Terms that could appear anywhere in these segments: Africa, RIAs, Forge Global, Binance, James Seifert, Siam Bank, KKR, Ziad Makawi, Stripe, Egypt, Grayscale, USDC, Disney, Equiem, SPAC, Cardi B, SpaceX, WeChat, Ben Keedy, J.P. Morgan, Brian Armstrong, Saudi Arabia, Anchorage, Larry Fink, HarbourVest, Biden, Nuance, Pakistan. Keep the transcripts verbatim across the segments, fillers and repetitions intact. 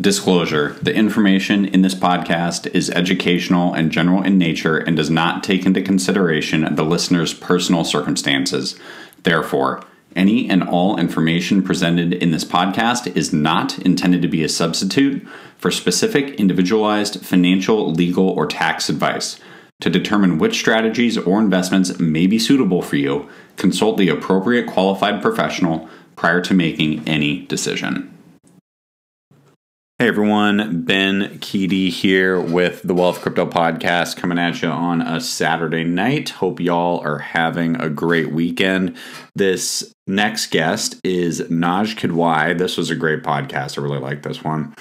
Disclosure: the information in this podcast is educational and general in nature and does not take into consideration the listener's personal circumstances. Therefore, any and all information presented in this podcast is not intended to be a substitute for specific individualized financial, legal, or tax advice. To determine which strategies or investments may be suitable for you, consult the appropriate qualified professional prior to making any decision. Hey everyone, Ben Keedy here with the Wealth Crypto Podcast coming at you on a Saturday night. Hope y'all are having a great weekend. This next guest is Naj Kidwai. This was a great podcast. I really like this one.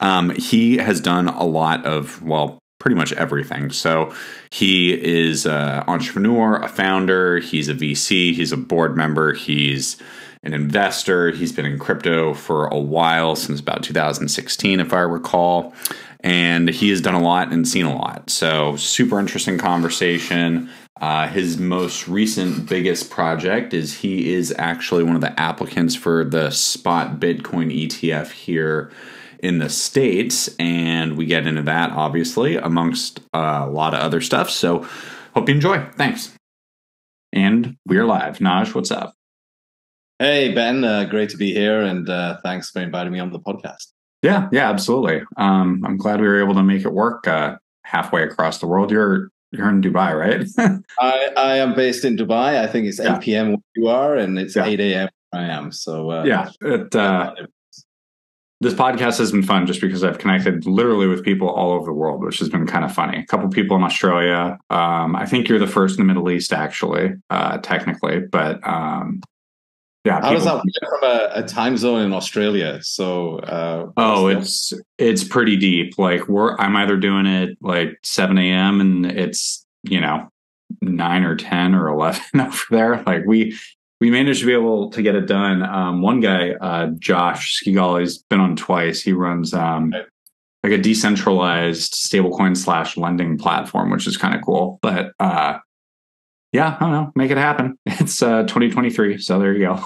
Um, he has done a lot of, well, pretty much everything. So he is an entrepreneur, a founder, he's a V C, he's a board member, he's an investor. He's been in crypto for a while, since about two thousand sixteen, if I recall, and he has done a lot and seen a lot. So super interesting conversation. Uh, his most recent biggest project is he is actually one of the applicants for the spot Bitcoin E T F here in the States, and we get into that, obviously, amongst a lot of other stuff. So hope you enjoy. Thanks. And we're live. Naj, what's up? Hey, Ben, uh, great to be here, and uh, thanks for inviting me on the podcast. Yeah, yeah, absolutely. Um, I'm glad we were able to make it work uh, halfway across the world. You're you're in Dubai, right? I, I am based in Dubai. I think it's yeah. eight p m where you are, and it's yeah. eight a m where I am. So uh, yeah, it, uh, this podcast has been fun just because I've connected literally with people all over the world, which has been kind of funny. A couple people in Australia. Um, I think you're the first in the Middle East, actually, uh, technically, but... Um, Yeah, how does that work from a, a time zone in Australia? So, uh, oh, it's it's pretty deep. Like we're, I'm either doing it like seven a m and it's, you know, nine or ten or eleven over there. Like we we managed to be able to get it done. Um, one guy, uh, Josh Skigali, has been on twice. He runs um, right. like a decentralized stablecoin slash lending platform, which is kind of cool. But uh, yeah, I don't know. Make it happen. It's uh, twenty twenty-three, so there you go.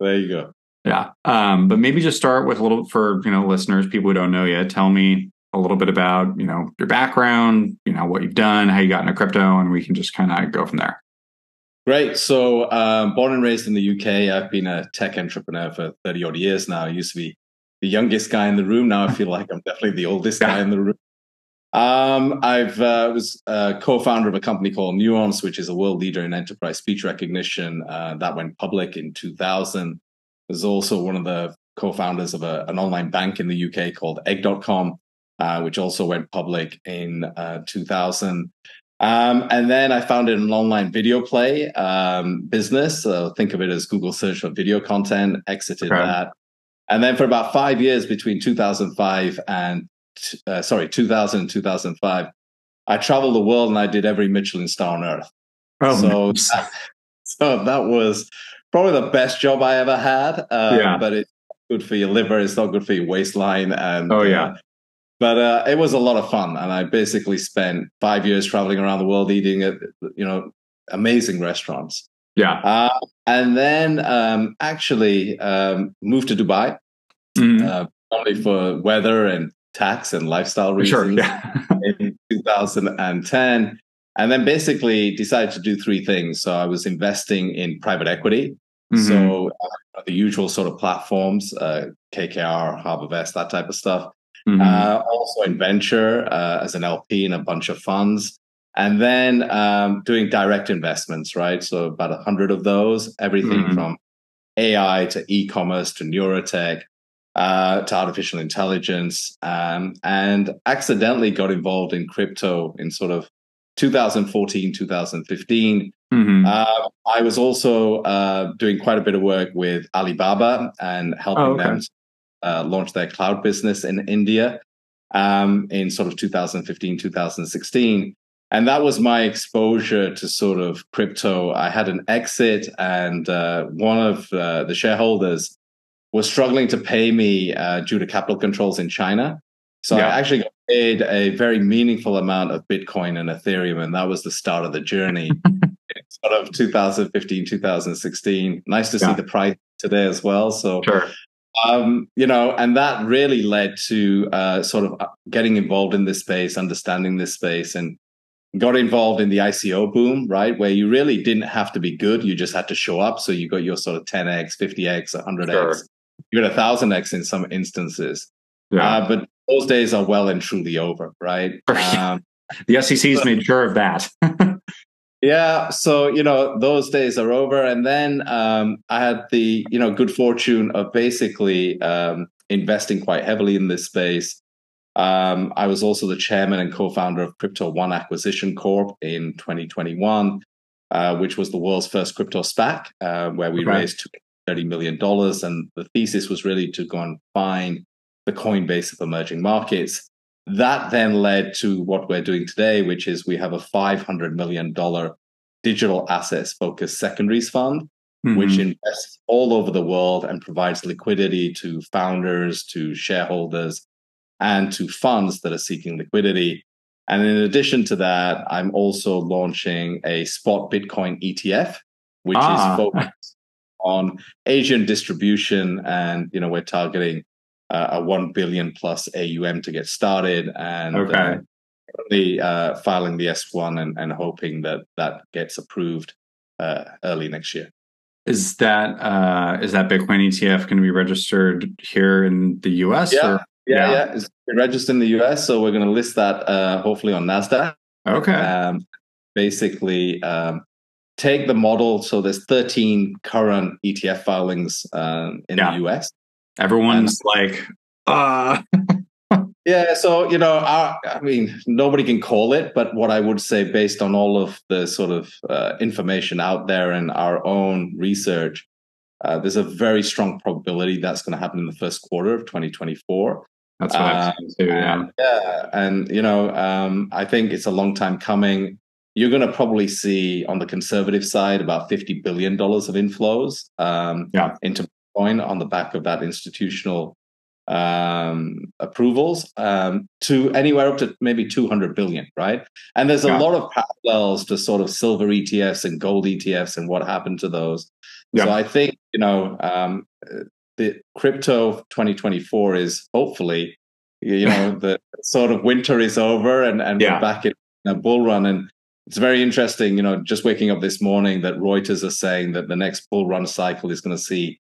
There you go. Yeah. Um, but maybe just start with a little, for, you know, listeners, people who don't know you, tell me a little bit about, you know, your background, you know, what you've done, how you got into crypto, and we can just kind of go from there. Great. So um, born and raised in the U K, I've been a tech entrepreneur for thirty odd years now. I used to be the youngest guy in the room. Now I feel like I'm definitely the oldest yeah. guy in the room. Um, I've uh, was uh, co-founder of a company called Nuance, which is a world leader in enterprise speech recognition. Uh, that went public in two thousand. Was also one of the co-founders of a, an online bank in the U K called egg dot com, uh, which also went public in uh, two thousand. Um, and then I founded an online video play um, business. So think of it as Google search for video content. Exited okay. that, and then for about five years between two thousand five and Uh, sorry, two thousand and two thousand five, I traveled the world and I did every Michelin star on earth. Oh, so, nice. that, so that was probably the best job I ever had. Um, yeah. But it's good for your liver. It's not good for your waistline. And, oh, yeah. Uh, but uh, it was a lot of fun. And I basically spent five years traveling around the world eating at, you know, amazing restaurants. Yeah. Uh, and then um, actually um, moved to Dubai, mm-hmm. uh, only for weather and tax and lifestyle reasons sure, yeah. in two thousand ten, and then basically decided to do three things. So I was investing in private equity, mm-hmm. so uh, the usual sort of platforms, uh, K K R, HarbourVest, that type of stuff. Mm-hmm. Uh, also in venture uh, as an L P in a bunch of funds, and then um, doing direct investments. Right, so about a hundred of those, everything mm-hmm. from A I to e-commerce to neurotech. Uh, to artificial intelligence, um, and accidentally got involved in crypto in sort of two thousand fourteen, two thousand fifteen. Mm-hmm. Uh, I was also uh, doing quite a bit of work with Alibaba and helping oh, okay. them uh, launch their cloud business in India um, in sort of two thousand fifteen, two thousand sixteen. And that was my exposure to sort of crypto. I had an exit, and uh, one of uh, the shareholders was struggling to pay me uh, due to capital controls in China. So yeah. I actually got paid a very meaningful amount of Bitcoin and Ethereum, and that was the start of the journey in sort of two thousand fifteen, two thousand sixteen. Nice to yeah. see the price today as well. So sure. Um, you know, and that really led to uh, sort of getting involved in this space, understanding this space, and got involved in the I C O boom, right? Where you really didn't have to be good. You just had to show up. So you got your sort of ten X, fifty X, one hundred X. Sure. You got one thousand X in some instances. Yeah. Uh, but those days are well and truly over, right? Um, the S E C's so, made sure of that. Yeah. So, you know, those days are over. And then um, I had the, you know, good fortune of basically um, investing quite heavily in this space. Um, I was also the chairman and co-founder of Crypto One Acquisition Corp in twenty twenty-one, uh, which was the world's first crypto SPAC, uh, where we right. raised two hundred thirty million dollars. And the thesis was really to go and find the Coinbase of emerging markets. That then led to what we're doing today, which is we have a five hundred million dollars digital assets-focused secondaries fund, mm-hmm. which invests all over the world and provides liquidity to founders, to shareholders, and to funds that are seeking liquidity. And in addition to that, I'm also launching a spot Bitcoin E T F, which ah. is focused on Asian distribution. And, you know, we're targeting uh, a one billion plus A U M to get started, and okay. uh, currently uh, filing the S one and, and hoping that that gets approved uh, early next year. Is that, uh, is that Bitcoin E T F going to be registered here in the U S? Yeah. Or? Yeah, yeah, yeah, it's registered in the U S, so we're going to list that uh, hopefully on NASDAQ. Okay. Um, basically, um, take the model. So there's thirteen current E T F filings um, in yeah. the U S. Everyone's and, like, uh. yeah. So you know, our, I mean, nobody can call it, but what I would say, based on all of the sort of uh, information out there and our own research, uh, there's a very strong probability that's going to happen in the first quarter of twenty twenty-four. That's what I've seen too, yeah. And, yeah, and you know, um, I think it's a long time coming. You're going to probably see on the conservative side about fifty billion dollars of inflows um, yeah. into Bitcoin on the back of that institutional um, approvals um, to anywhere up to maybe two hundred billion dollars, right? And there's a yeah. lot of parallels to sort of silver E T Fs and gold E T Fs and what happened to those. Yeah. So I think, you know, um, the crypto twenty twenty-four is hopefully, you know, the sort of winter is over and, and yeah. we're back in a bull run. And it's very interesting, you know, just waking up this morning that Reuters are saying that the next bull run cycle is going to see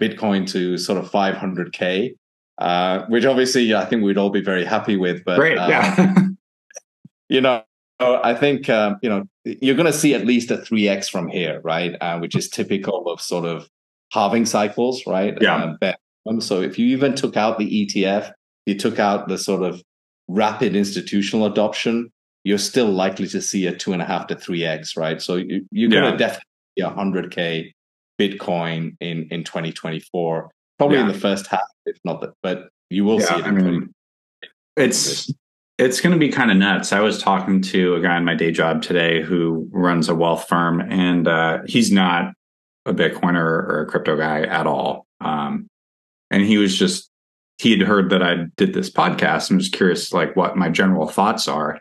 Bitcoin to sort of five hundred K, uh, which obviously I think we'd all be very happy with. But, Great, um, yeah. you know, I think, um, you know, you're going to see at least a three X from here, right? Uh, which is typical of sort of halving cycles, right? Yeah. Um, so if you even took out the E T F, you took out the sort of rapid institutional adoption, you're still likely to see a two and a half to three X, right? So you, you're yeah. going to definitely see one hundred K Bitcoin in, in twenty twenty-four, probably yeah. in the first half, if not that, but you will yeah, see it. I mean, it's... It's going to be kind of nuts. I was talking to a guy in my day job today who runs a wealth firm, and uh, he's not a Bitcoiner or a crypto guy at all. Um, and he was just, he had heard that I did this podcast and was curious, like, what my general thoughts are.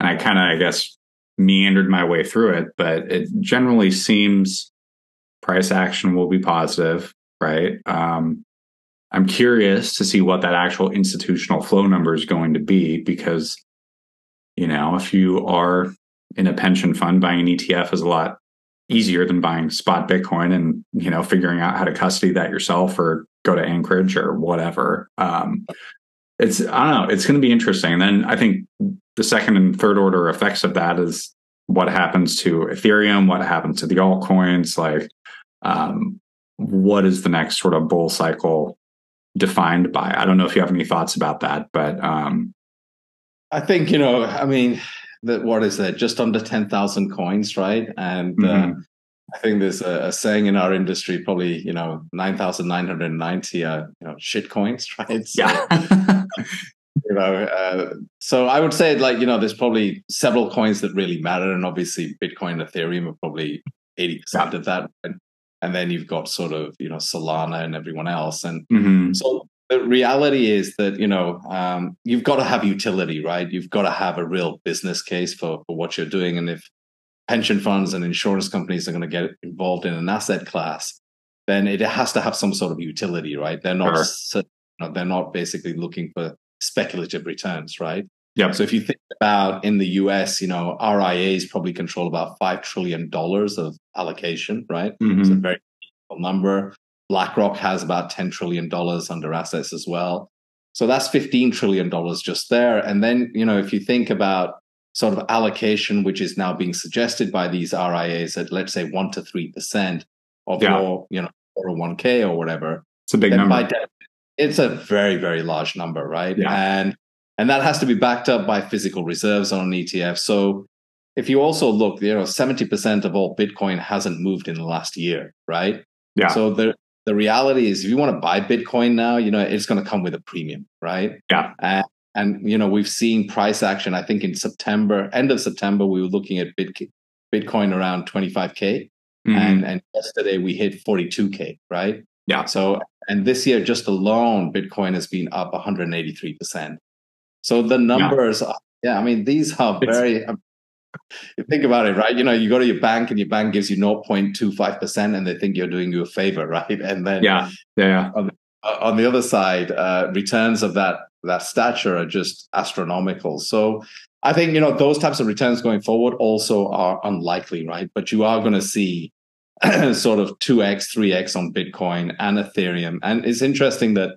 And I kind of, I guess, meandered my way through it, but it generally seems price action will be positive, right? Um, I'm curious to see what that actual institutional flow number is going to be, because, you know, if you are in a pension fund, buying an E T F is a lot easier than buying spot Bitcoin and, you know, figuring out how to custody that yourself or go to Anchorage or whatever. Um, it's, I don't know, it's going to be interesting. And then I think the second and third order effects of that is what happens to Ethereum, what happens to the altcoins, like um, what is the next sort of bull cycle defined by? I don't know if you have any thoughts about that, but um I think, you know, I mean, that what is that, just under ten thousand coins, right? And mm-hmm. uh, I think there's a, a saying in our industry, probably, you know, nine thousand nine hundred ninety uh you know, shit coins, right? So, yeah. You know, uh, so I would say, like, you know, there's probably several coins that really matter, and obviously Bitcoin and Ethereum are probably eighty percent yeah. of that, right? And then you've got sort of, you know, Solana and everyone else. And mm-hmm. so the reality is that, you know, um, you've got to have utility, right? You've got to have a real business case for, for what you're doing. And if pension funds and insurance companies are going to get involved in an asset class, then it has to have some sort of utility, right? They're not sure. They're not basically looking for speculative returns, right? Yeah. So if you think about in the U S, you know, R I As probably control about five trillion dollars of allocation, right? Mm-hmm. It's a very meaningful number. BlackRock has about ten trillion dollars under assets as well. So that's fifteen trillion dollars just there. And then, you know, if you think about sort of allocation, which is now being suggested by these R I As at, let's say, one to three percent of yeah. your, you know, four oh one k or whatever. It's a big number. By de- it's a very, very large number, right? Yeah. And and that has to be backed up by physical reserves on an E T F. So if you also look, you know, seventy percent of all Bitcoin hasn't moved in the last year, right? Yeah. So the the reality is, if you want to buy Bitcoin now, you know, it's going to come with a premium, right? Yeah. And, and you know, we've seen price action. I think in September, end of September, we were looking at Bit- Bitcoin around twenty-five k. Mm-hmm. And, and yesterday we hit forty-two k, right? Yeah. So, and this year just alone, Bitcoin has been up one hundred eighty-three percent. So the numbers, yeah, are, yeah I mean, these are very, um, think about it, right? You know, you go to your bank and your bank gives you zero point two five percent and they think you're doing you a favor, right? And then yeah, yeah. On, on the other side, uh, returns of that, that stature are just astronomical. So I think, you know, those types of returns going forward also are unlikely, right? But you are going to see sort of two x, three x on Bitcoin and Ethereum. And it's interesting that,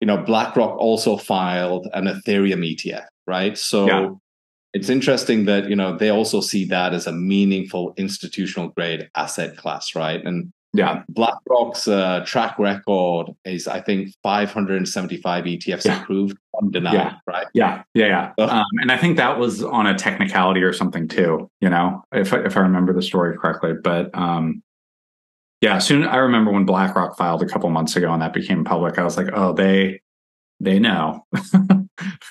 you know, BlackRock also filed an Ethereum E T F, right? So yeah. it's interesting that, you know, they also see that as a meaningful institutional grade asset class, right? And yeah, BlackRock's uh, track record is, I think, five hundred seventy-five E T Fs yeah. approved, undenied, yeah. right? Yeah, yeah, yeah. Um, and I think that was on a technicality or something too, you know, if if I remember the story correctly. But um, yeah, soon I remember when BlackRock filed a couple months ago and that became public. I was like, oh, they they know.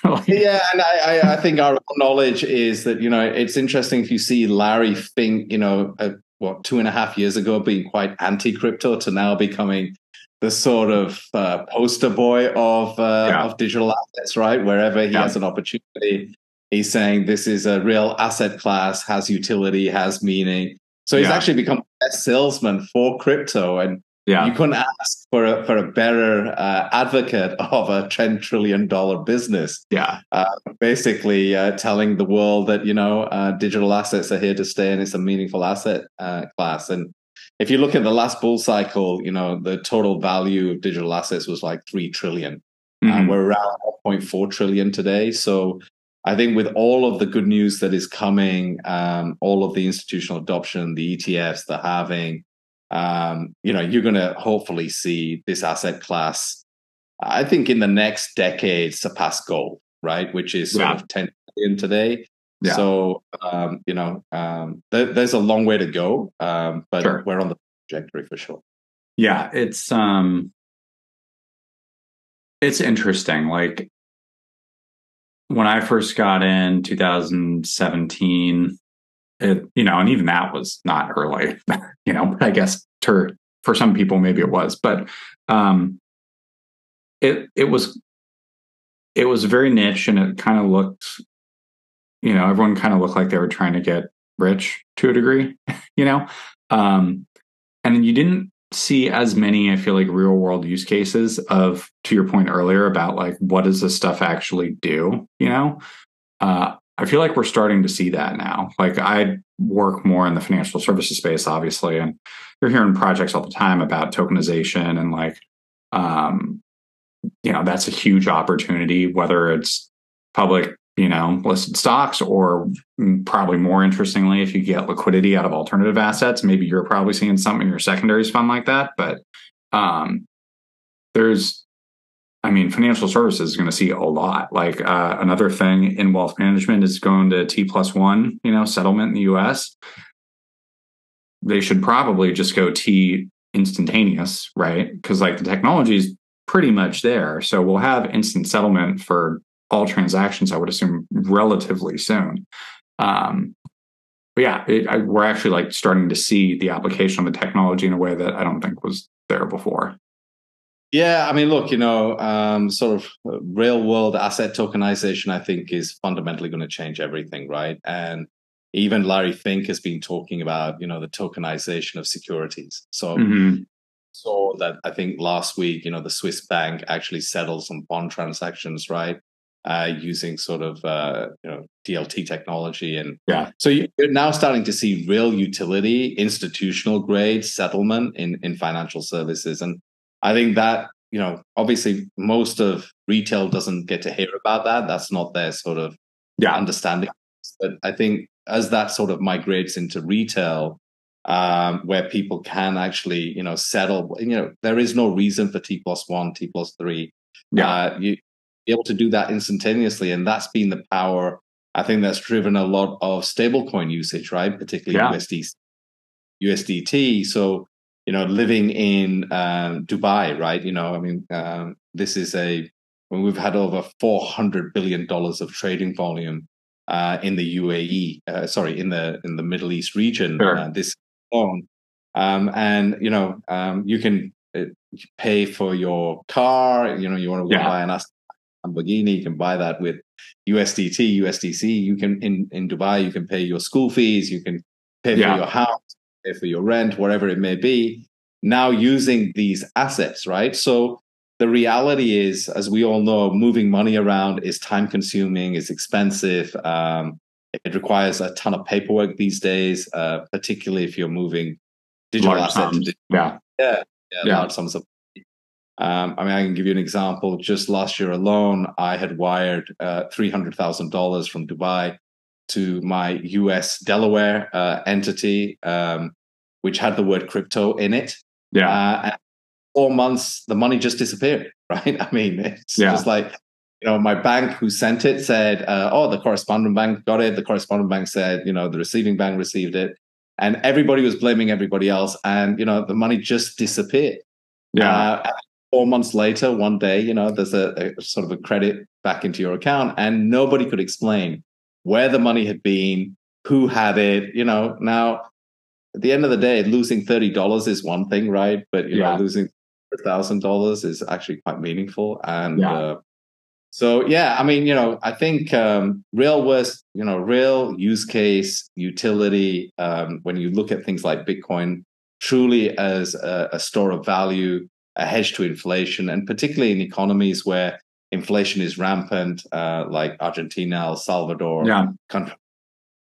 Like, yeah, and I, I think our knowledge is that, you know, it's interesting if you see Larry Fink, you know, a, what, two and a half years ago being quite anti-crypto to now becoming the sort of uh, poster boy of uh, yeah. of digital assets, right? Wherever he yeah. has an opportunity, he's saying this is a real asset class, has utility, has meaning. So he's yeah. actually become a best salesman for crypto. And yeah. you couldn't ask for a, for a better uh, advocate of a ten trillion dollars business. Yeah, uh, basically uh, telling the world that, you know, uh, digital assets are here to stay and it's a meaningful asset uh, class. And if you look at the last bull cycle, you know, the total value of digital assets was like three trillion dollars. Mm-hmm. Uh, we're around one point four trillion dollars today. So I think with all of the good news that is coming, um, all of the institutional adoption, the E T Fs, the halving, um, you know, you're going to hopefully see this asset class, I think in the next decade, surpass gold, right? Which is sort yeah. of ten billion today. Yeah. So, um, you know, um, th- there's a long way to go, um, but sure. we're on the trajectory for sure. Yeah, it's um, it's interesting. Like, when I first got in two thousand seventeen, it, you know, and even that was not early, you know, but I guess ter, for some people, maybe it was, but um, it it was it was very niche and it kind of looked, you know, everyone kind of looked like they were trying to get rich to a degree, you know, um, and then you didn't see as many, I feel like, real world use cases of, to your point earlier about like, what does this stuff actually do? You know, uh, I feel like we're starting to see that now. Like, I work more in the financial services space, obviously, and you're hearing projects all the time about tokenization and like, um, you know, that's a huge opportunity, whether it's public, you know, listed stocks, or probably more interestingly, if you get liquidity out of alternative assets, maybe you're probably seeing something in your secondaries fund like that. But um, there's, I mean, financial services is going to see a lot. Like uh, another thing in wealth management is going to T plus one, you know, settlement in the U S. They should probably just go T instantaneous, right? Because like the technology is pretty much there. So we'll have instant settlement for all transactions, I would assume, relatively soon. Um, but yeah, it, I, we're actually like starting to see the application of the technology in a way that I don't think was there before. Yeah, I mean, look, you know, um, sort of real world asset tokenization, I think, is fundamentally going to change everything, right? And even Larry Fink has been talking about, you know, the tokenization of securities. So, mm-hmm. saw that, I think last week, you know, the Swiss bank actually settled some bond transactions, right? Uh, using sort of, uh, you know, D L T technology. And yeah, so you're now starting to see real utility, institutional grade settlement in, in financial services. And I think that, you know, obviously most of retail doesn't get to hear about that. That's not their sort of yeah. understanding. But I think as that sort of migrates into retail, um, where people can actually, you know, settle, you know, there is no reason for T plus one, T plus three. Yeah. Uh, you, able to do that instantaneously, and that's been the power. I think that's driven a lot of stablecoin usage, right? Particularly yeah. U S D C, U S D T. So, you know, living in um, Dubai, right? You know, I mean, um, this is a I mean, we've had over four hundred billion dollars of trading volume uh, in the U A E. Uh, sorry, in the in the Middle East region. Sure. Uh, this alone, um, and you know, um, you can uh, pay for your car. You know, you want to yeah. buy an Aston Lamborghini, you can buy that with U S D T, U S D C. You can in, in Dubai, you can pay your school fees, you can pay yeah. for your house, pay for your rent, whatever it may be. Now using these assets, right? So the reality is, as we all know, moving money around is time-consuming, it's expensive. Um, it requires a ton of paperwork these days, uh, particularly if you're moving digital large assets. To digital. Yeah. Yeah, yeah, yeah, large sums of. Um, I mean, I can give you an example. Just last year alone, I had wired uh, three hundred thousand dollars from Dubai to my U S Delaware uh, entity, um, which had the word crypto in it. Yeah. Uh, and four months, the money just disappeared, right? I mean, it's yeah. just like, you know, my bank who sent it said, uh, oh, the correspondent bank got it. The correspondent bank said, you know, the receiving bank received it. And everybody was blaming everybody else. And, you know, the money just disappeared. Yeah. Uh, Four months later, one day, you know, there's a, a sort of a credit back into your account, and nobody could explain where the money had been, who had it, you know. Now, at the end of the day, losing thirty dollars is one thing, right? But, you yeah. know, losing one hundred thousand dollars is actually quite meaningful. And yeah. Uh, so, yeah, I mean, you know, I think um, real worst, you know, real use case utility, um, when you look at things like Bitcoin, truly as a, a store of value, a hedge to inflation, and particularly in economies where inflation is rampant, uh, like Argentina, El Salvador, yeah. countries,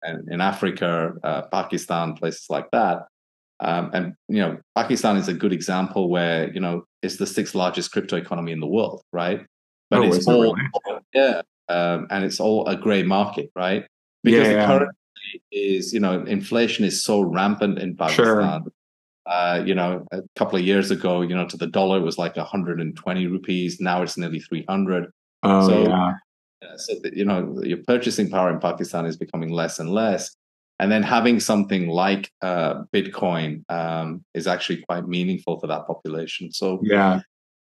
and in Africa, uh, Pakistan, places like that. Um, and, you know, Pakistan is a good example where, you know, it's the sixth largest crypto economy in the world, right? But oh, it's all, really? all, yeah, um, and it's all a gray market, right? Because yeah, the currency yeah. is, you know, inflation is so rampant in Pakistan. Sure. Uh, you know, a couple of years ago, you know, to the dollar, it was like one hundred twenty rupees. Now it's nearly three hundred. Oh, so, yeah. So, that, you know, your purchasing power in Pakistan is becoming less and less. And then having something like uh, Bitcoin um, is actually quite meaningful for that population. So, yeah.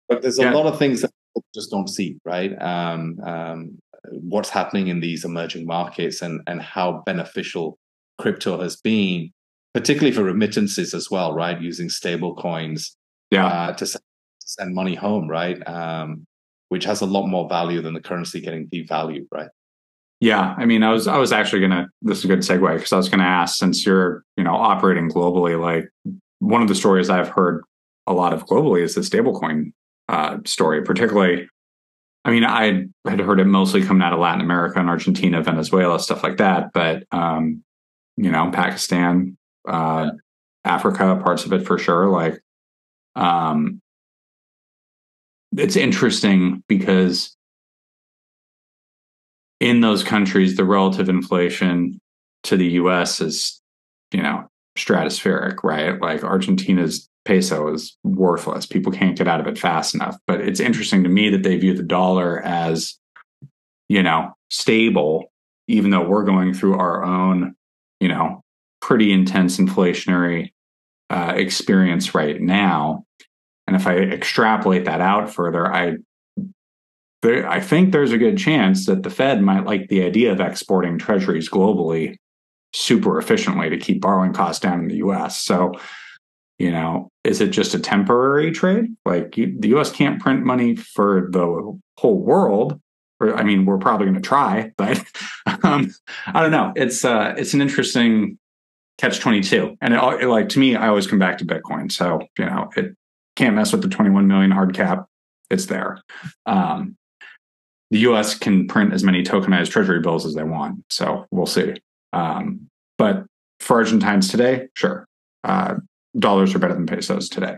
But there's a yeah. lot of things that people just don't see, right? Um, um, what's happening in these emerging markets and, and how beneficial crypto has been, particularly for remittances as well, right? Using stable coins yeah. uh, to send, send money home, right? Um, which has a lot more value than the currency getting devalued, right? Yeah, I mean, I was I was actually gonna, this is a good segue, because I was gonna ask, since you're, you know, operating globally, like one of the stories I've heard a lot of globally is the stablecoin uh, story, particularly, I mean, I had heard it mostly coming out of Latin America and Argentina, Venezuela, stuff like that, but, um, you know, Pakistan, Uh, yeah. Africa, parts of it for sure. Like, um, it's interesting because in those countries, the relative inflation to the U S is, you know, stratospheric, right? Like Argentina's peso is worthless. People can't get out of it fast enough. But it's interesting to me that they view the dollar as, you know, stable, even though we're going through our own, you know, pretty intense inflationary uh, experience right now. And if I extrapolate that out further, I there, I think there's a good chance that the Fed might like the idea of exporting treasuries globally super efficiently to keep borrowing costs down in the U S. So, you know, is it just a temporary trade? Like you, the U S can't print money for the whole world. Or, I mean, we're probably going to try, but um, I don't know. It's uh, it's an interesting catch twenty-two, and it, it, like, to me, I always come back to Bitcoin. So, you know, it can't mess with the twenty-one million hard cap. It's there. Um, the U S can print as many tokenized treasury bills as they want. So we'll see. Um, but for Argentines today, sure. Uh, dollars are better than pesos today.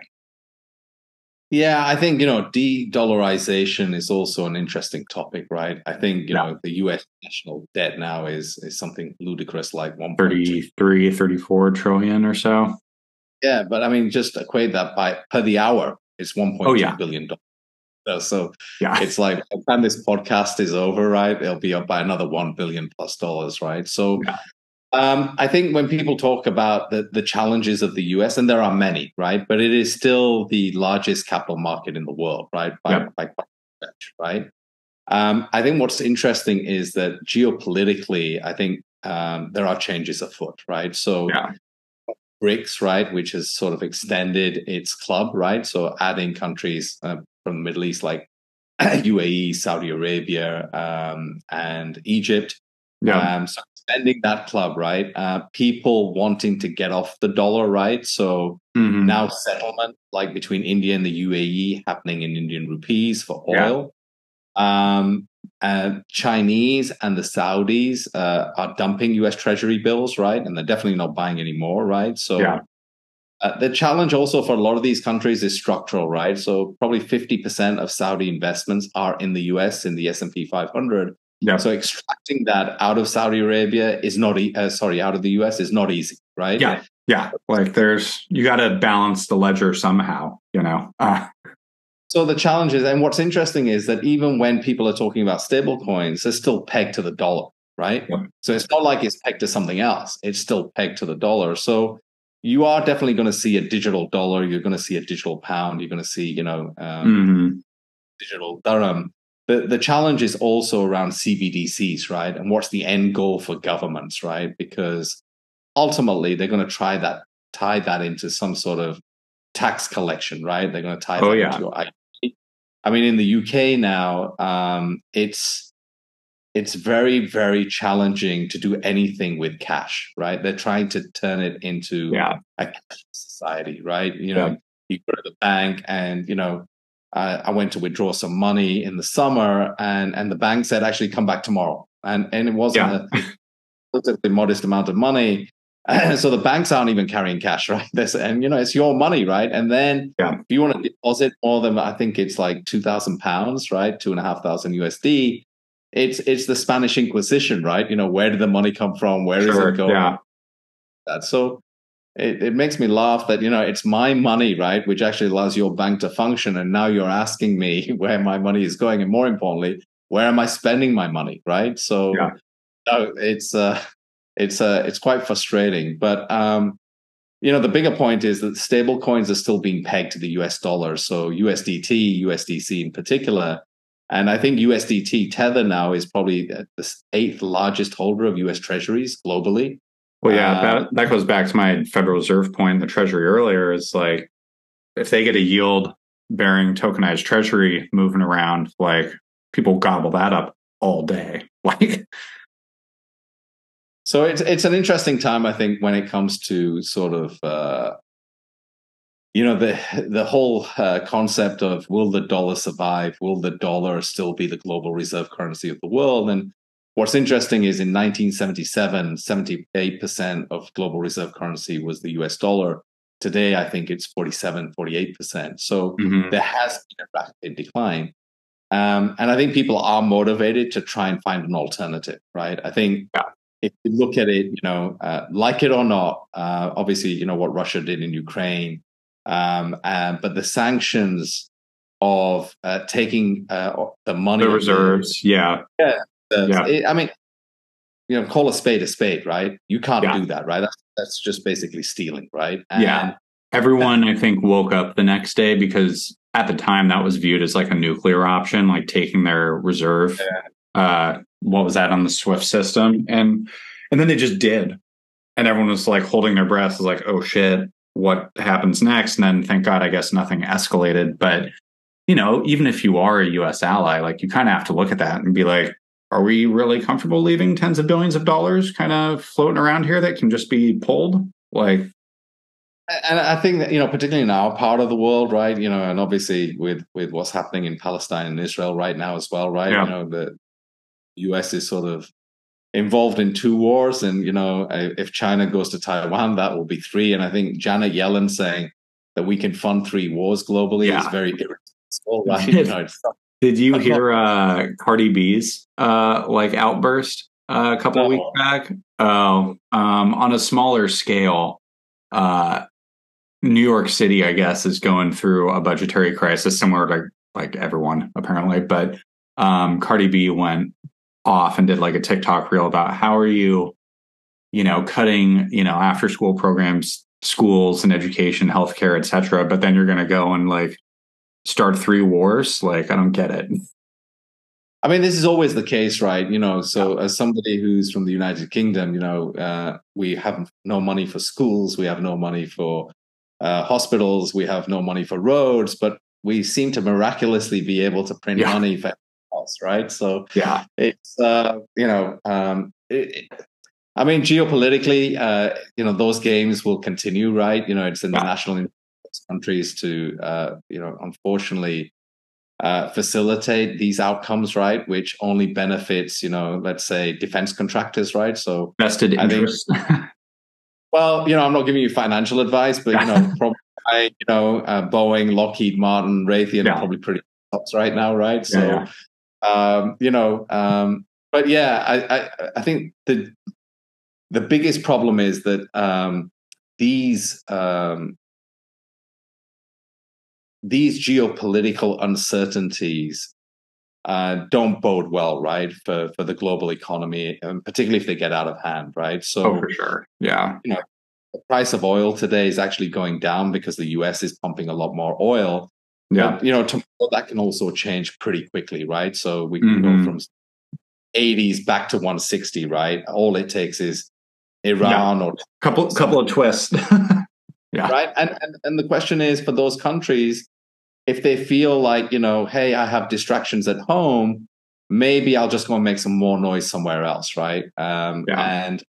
Yeah, I think, you know, de-dollarization is also an interesting topic, right? I think, you yeah. know, the U S national debt now is is something ludicrous, like thirty-three, thirty-four trillion or so. Yeah, but I mean, just equate that by per the hour, it's one point two oh, yeah. billion dollars. So, so yeah. it's like, by the time this podcast is over, right, it'll be up by another one billion plus dollars, right? So yeah. um, I think when people talk about the, the challenges of the U S, and there are many, right? But it is still the largest capital market in the world, right? By yeah. by quite a stretch, right? Um, I think what's interesting is that geopolitically, I think um, there are changes afoot, right? So yeah. BRICS, right, which has sort of extended its club, right? So adding countries uh, from the Middle East like U A E, Saudi Arabia, um, and Egypt. Yeah. Um, so extending that club, right? Uh, people wanting to get off the dollar, right? So mm-hmm. now settlement like between India and the U A E happening in Indian rupees for oil. Yeah. Um, and Chinese and the Saudis uh, are dumping U S Treasury bills, right? And they're definitely not buying anymore, right? So yeah. uh, the challenge also for a lot of these countries is structural, right? So probably fifty percent of Saudi investments are in the U S in the S and P five hundred. Yeah. So extracting that out of Saudi Arabia is not, e- uh, sorry, out of the U S is not easy, right? Yeah, yeah. Like there's, you got to balance the ledger somehow, you know? Uh. So the challenge is, and what's interesting is that even when people are talking about stable coins, they're still pegged to the dollar, right? Yep. So it's not like it's pegged to something else. It's still pegged to the dollar. So you are definitely going to see a digital dollar. You're going to see a digital pound. You're going to see, you know, um, mm-hmm. digital dirham. The, the challenge is also around C B D Cs, right? And what's the end goal for governments, right? Because ultimately they're going to try that, tie that into some sort of tax collection, right? They're going to tie oh, that yeah. into your I P. I mean, in the U K now, um, it's it's very, very challenging to do anything with cash, right? They're trying to turn it into yeah. a cash society, right? You know, yeah. you go to the bank and, you know, uh, I went to withdraw some money in the summer and, and the bank said, actually, come back tomorrow. And, and it wasn't yeah. a relatively modest amount of money. So the banks aren't even carrying cash, right? That's, and, you know, it's your money, right? And then yeah. if you want to deposit more than, I think it's like two thousand pounds, right? Two and a half thousand U S D. It's it's the Spanish Inquisition, right? You know, where did the money come from? Where sure, is it going? Yeah. So it, it makes me laugh that, you know, it's my money, right? Which actually allows your bank to function. And now you're asking me where my money is going. And more importantly, where am I spending my money, right? So yeah. no, it's... Uh, It's uh, it's quite frustrating, but um, you know, the bigger point is that stable coins are still being pegged to the U S dollar. So U S D T, U S D C in particular, and I think U S D T Tether now is probably the eighth largest holder of U S Treasuries globally. Well, yeah, uh, that, that goes back to my Federal Reserve point. The Treasury earlier is like, if they get a yield bearing tokenized Treasury moving around, like people gobble that up all day, like. So it's it's an interesting time, I think, when it comes to sort of, uh, you know, the the whole uh, concept of will the dollar survive? Will the dollar still be the global reserve currency of the world? And what's interesting is in nineteen seventy-seven, seventy-eight percent of global reserve currency was the U S dollar. Today, I think it's forty-seven, forty-eight percent. So mm-hmm. there has been a rapid decline. Um, and I think people are motivated to try and find an alternative, right? I think... Yeah. If you look at it, you know, uh, like it or not, uh, obviously, you know, what Russia did in Ukraine, um, uh, but the sanctions of uh, taking uh, the money. The reserves, the, yeah. Yeah. The, yeah. It, I mean, you know, call a spade a spade, right? You can't yeah. do that, right? That's, that's just basically stealing, right? And, yeah. Everyone, I think, woke up the next day because at the time that was viewed as like a nuclear option, like taking their reserve. Yeah. Uh, what was that on the SWIFT system? And and then they just did. And everyone was like holding their breath. It was like, oh shit, what happens next? And then thank God, I guess nothing escalated. But, you know, even if you are a U S ally, like you kind of have to look at that and be like, are we really comfortable leaving tens of billions of dollars kind of floating around here that can just be pulled? Like, And I think that, you know, particularly in our part of the world, right, you know, and obviously with, with what's happening in Palestine and Israel right now as well, right, yeah. you know, the U S is sort of involved in two wars. And, you know, if China goes to Taiwan, that will be three. And I think Janet Yellen saying that we can fund three wars globally yeah. is very irresponsible, right? You know, it's, Did you hear uh, Cardi B's uh, like outburst uh, a couple no. of weeks back? Oh, um, on a smaller scale, uh, New York City, I guess, is going through a budgetary crisis similar to like everyone apparently. But um, Cardi B went off and did like a TikTok reel about how are you, you know, cutting, you know, after school programs, schools and education, healthcare, et cetera. But then you're going to go and like start three wars. Like, I don't get it. I mean, this is always the case, right? You know, so as somebody who's from the United Kingdom, you know, uh, we have no money for schools. We have no money for uh, hospitals. We have no money for roads, but we seem to miraculously be able to print yeah. money for us, right? So yeah, it's, uh, you know, um, it, it, I mean, geopolitically, uh, you know, those games will continue, right? You know, it's in the yeah. national interest countries to, uh, you know, unfortunately uh, facilitate these outcomes, right? Which only benefits, you know, let's say defense contractors, right? So vested interest. Well, you know, I'm not giving you financial advice, but, you know, probably, you know, uh, Boeing, Lockheed Martin, Raytheon yeah. are probably pretty tops right now, right? So, yeah, yeah. Um, you know, um, but yeah, I, I, I think the, the biggest problem is that um, these, um, these geopolitical uncertainties uh, don't bode well, right, for, for the global economy, and particularly if they get out of hand, right? So, oh, for sure. Yeah. You know, the price of oil today is actually going down because the U S is pumping a lot more oil. Yeah. But, you know, tomorrow that can also change pretty quickly, right? So we can mm-hmm. go from eighties back to one sixty, right? All it takes is Iran yeah. or couple couple of twists. Yeah. Right. And, and and the question is for those countries, if they feel like, you know, hey, I have distractions at home, maybe I'll just go and make some more noise somewhere else. Right. Um, yeah. And,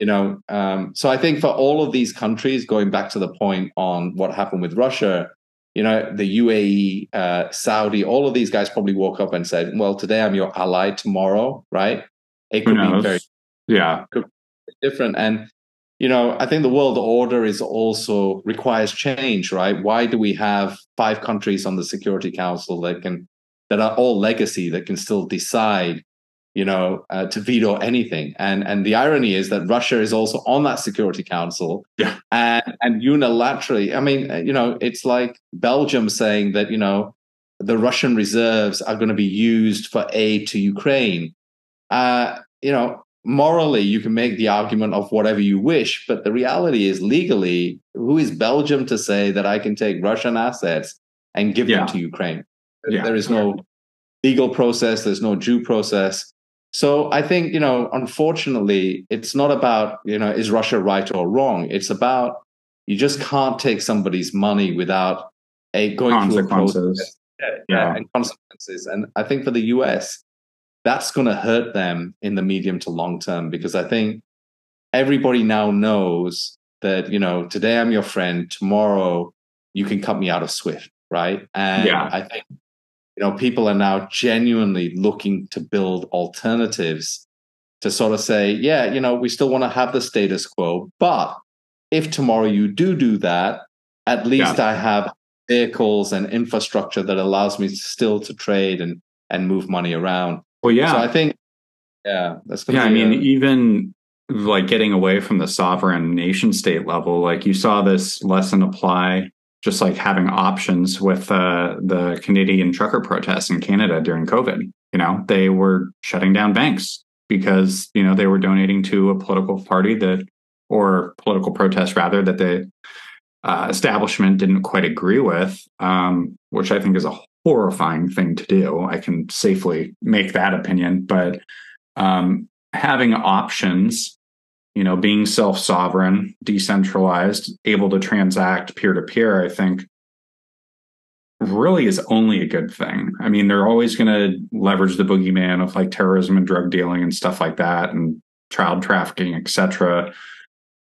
you know, um, so I think for all of these countries, going back to the point on what happened with Russia, you know, the U A E, uh, Saudi, all of these guys probably woke up and said, well, today I'm your ally, tomorrow. Right. It could be very yeah. could be different. And you know, I think the world order is also requires change, right? Why do we have five countries on the Security Council that can, that are all legacy, that can still decide, you know, uh, to veto anything? And and the irony is that Russia is also on that Security Council, yeah. and and unilaterally, I mean, you know, it's like Belgium saying that, you know, the Russian reserves are going to be used for aid to Ukraine, uh, you know. Morally, you can make the argument of whatever you wish, but the reality is legally, who is Belgium to say that I can take Russian assets and give yeah. them to Ukraine? Yeah. There is no legal process. There's no due process. So I think, you know, unfortunately, it's not about, you know, is Russia right or wrong? It's about you just can't take somebody's money without a going through a process yeah. and consequences. And I think for the U S, that's going to hurt them in the medium to long term, because I think everybody now knows that, you know, today I'm your friend, tomorrow you can cut me out of SWIFT, right? And yeah. I think, you know, people are now genuinely looking to build alternatives to sort of say, yeah, you know, we still want to have the status quo, but if tomorrow you do do that, at least yeah. I have vehicles and infrastructure that allows me still to trade and, and move money around. Well, yeah, so I think, yeah, that's yeah. I mean, a... even like getting away from the sovereign nation state level, like you saw this lesson apply, just like having options with uh, the Canadian trucker protests in Canada during COVID. You know, they were shutting down banks because, you know, they were donating to a political party that, or political protest rather, that the uh, establishment didn't quite agree with, um, which I think is a horrifying thing to do. I can safely make that opinion, but um, having options, you know, being self-sovereign, decentralized, able to transact peer-to-peer, I think really is only a good thing. I mean, they're always going to leverage the boogeyman of like terrorism and drug dealing and stuff like that and child trafficking, et cetera.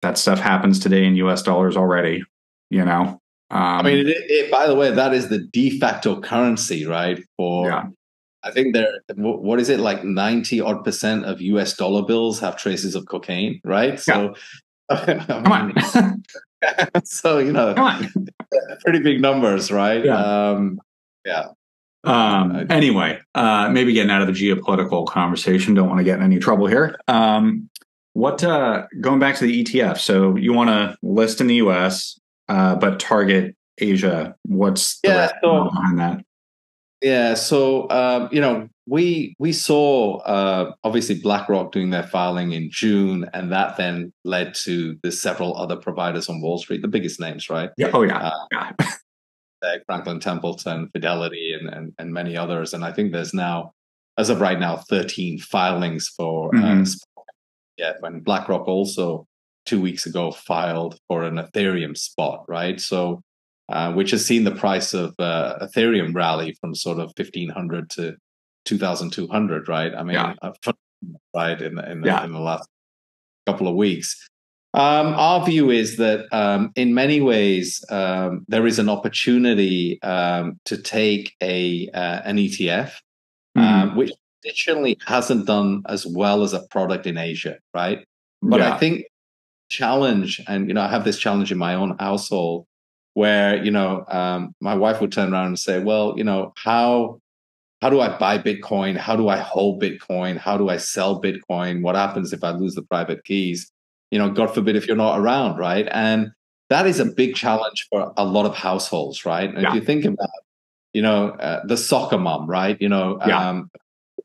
That stuff happens today in U S dollars already. you know? Um, I mean, it, it, by the way, that is the de facto currency, right? For yeah. I think there, what is it, like ninety odd percent of U S dollar bills have traces of cocaine, right? So, yeah. Come on. So, you know, Come on. pretty big numbers, right? Yeah. Um, yeah. Um, anyway, uh, maybe getting out of the geopolitical conversation. Don't want to get in any trouble here. Um, what, uh, going back to the E T F. So you want to list in the U S, uh, but target Asia. What's the yeah, so, behind that? Yeah. So, um, you know, we, we saw, uh, obviously BlackRock doing their filing in June, and that then led to the several other providers on Wall Street, the biggest names, right? Yeah. Oh yeah. Uh, yeah. Franklin Templeton, Fidelity, and, and and many others, and I think there's now, as of right now, thirteen filings for. Mm-hmm. uh, yeah, when BlackRock also two weeks ago filed for an Ethereum spot, right? So, uh, which has seen the price of uh, Ethereum rally from sort of fifteen hundred to two thousand two hundred, right? I mean, yeah. right in in, yeah. in the last couple of weeks. Um, our view is that um, in many ways um, there is an opportunity um, to take a uh, an E T F, um, mm-hmm. which traditionally hasn't done as well as a product in Asia, right? But yeah. I think challenge, and you know, I have this challenge in my own household where you know um, my wife would turn around and say, "Well, you know, how how do I buy Bitcoin? How do I hold Bitcoin? How do I sell Bitcoin? What happens if I lose the private keys? You know, God forbid if you're not around, right?" And that is a big challenge for a lot of households, right? And yeah. if you think about, you know, uh, the soccer mom, right? You know, yeah. um,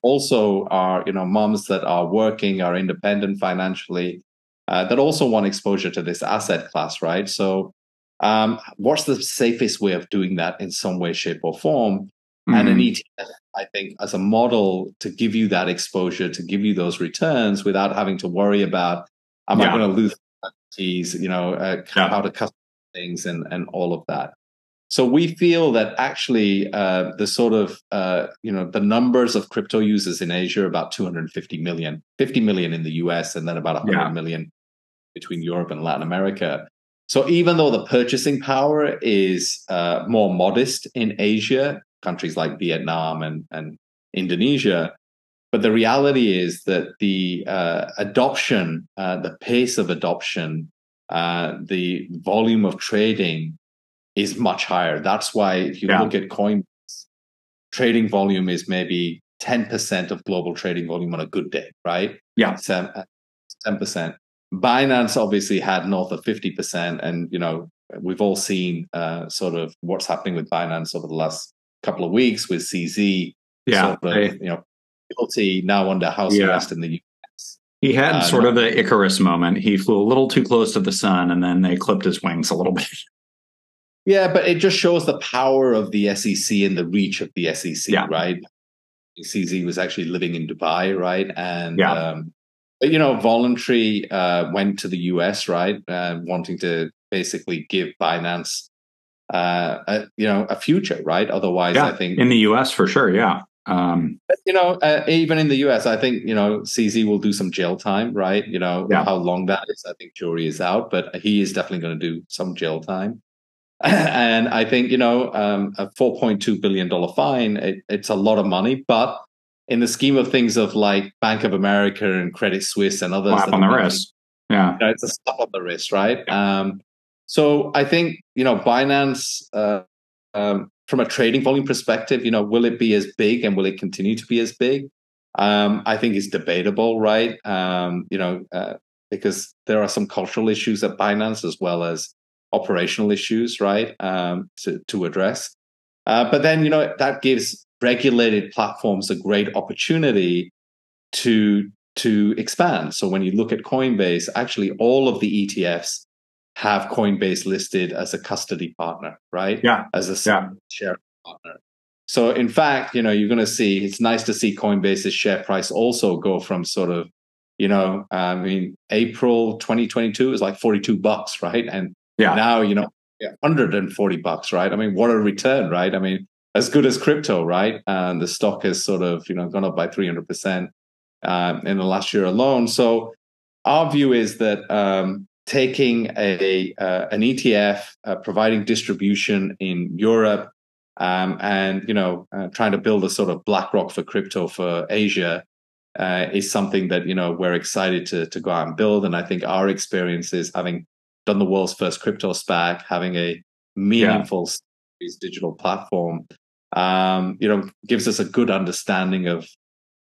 also are, you know, moms that are working, are independent financially, uh, that also want exposure to this asset class, right? So um, what's the safest way of doing that in some way, shape, or form? Mm-hmm. And an E T F, I think, as a model to give you that exposure, to give you those returns without having to worry about, am yeah. I going to lose keys, you know, uh, yeah. how to customize things and, and all of that. So we feel that actually uh, the sort of, uh, you know, the numbers of crypto users in Asia are about two hundred fifty million, fifty million in the U S, and then about one hundred yeah. million between Europe and Latin America. So even though the purchasing power is uh, more modest in Asia, countries like Vietnam and, and Indonesia, but the reality is that the uh, adoption, uh, the pace of adoption, uh, the volume of trading is much higher. That's why if you yeah. look at Coinbase, trading volume is maybe ten percent of global trading volume on a good day, right? Yeah. ten percent. Binance obviously had north of fifty percent. And, you know, we've all seen uh, sort of what's happening with Binance over the last couple of weeks with C Z. Yeah. Sort of, I- you know, guilty now under house yeah. arrest in the U S. He had uh, sort of an Icarus moment. He flew a little too close to the sun, and then they clipped his wings a little bit. Yeah, but it just shows the power of the S E C and the reach of the S E C, yeah. right? C Z was actually living in Dubai, right? And, yeah. um, but, you know, voluntary uh, went to the U S, right? Uh, wanting to basically give Binance, uh, a, you know, a future, right? Otherwise, yeah. I think... in the U S for sure, yeah. Um, but, you know, uh, even in the U S, I think, you know, C Z will do some jail time, right? You know, yeah. how long that is, I think jury is out, but he is definitely going to do some jail time. And I think, you know, um, a four point two billion dollars fine, it, it's a lot of money, but in the scheme of things of like Bank of America and Credit Suisse and others. Slap on the wrist. Yeah. You know, it's a slap on the wrist, right? Yeah. Um, so I think, you know, Binance, uh, um, from a trading volume perspective, you know, will it be as big and will it continue to be as big? Um, I think it's debatable, right? Um, you know, uh, because there are some cultural issues at Binance as well as operational issues, right, um, to, to address. Uh, but then, you know, that gives regulated platforms a great opportunity to, to expand. So when you look at Coinbase, actually all of the E T Fs have Coinbase listed as a custody partner, right? Yeah. As a yeah. share partner. So in fact, you know, you're going to see, it's nice to see Coinbase's share price also go from sort of, you know, I mean, April twenty twenty-two is like forty-two bucks, right? And yeah. now, you know, one hundred forty bucks, right? I mean, what a return, right? I mean, as good as crypto, right? And the stock has sort of, you know, gone up by three hundred percent um, in the last year alone. So our view is that, um, taking a uh, an E T F, uh, providing distribution in Europe, um, and you know uh, trying to build a sort of BlackRock for crypto for Asia uh, is something that you know we're excited to to go out and build. And I think our experience is having done the world's first crypto SPAC, having a meaningful yeah. digital platform, um, you know, gives us a good understanding of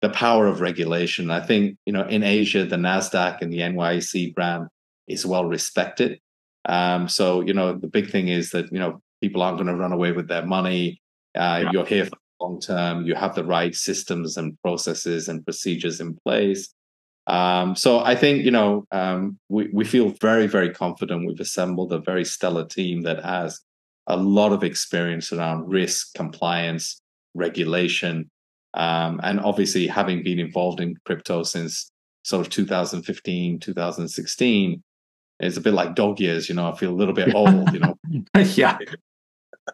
the power of regulation. I think, you know, in Asia, the NASDAQ and the N Y S E brand is well respected. Um, so, you know, the big thing is that, you know, people aren't going to run away with their money. Uh, yeah. You're here for the long term. You have the right systems and processes and procedures in place. Um, so I think, you know, um, we, we feel very, very confident. We've assembled a very stellar team that has a lot of experience around risk, compliance, regulation. Um, and obviously, having been involved in crypto since sort of two thousand fifteen, two thousand sixteen, it's a bit like dog years. You know, I feel a little bit old. You know, yeah,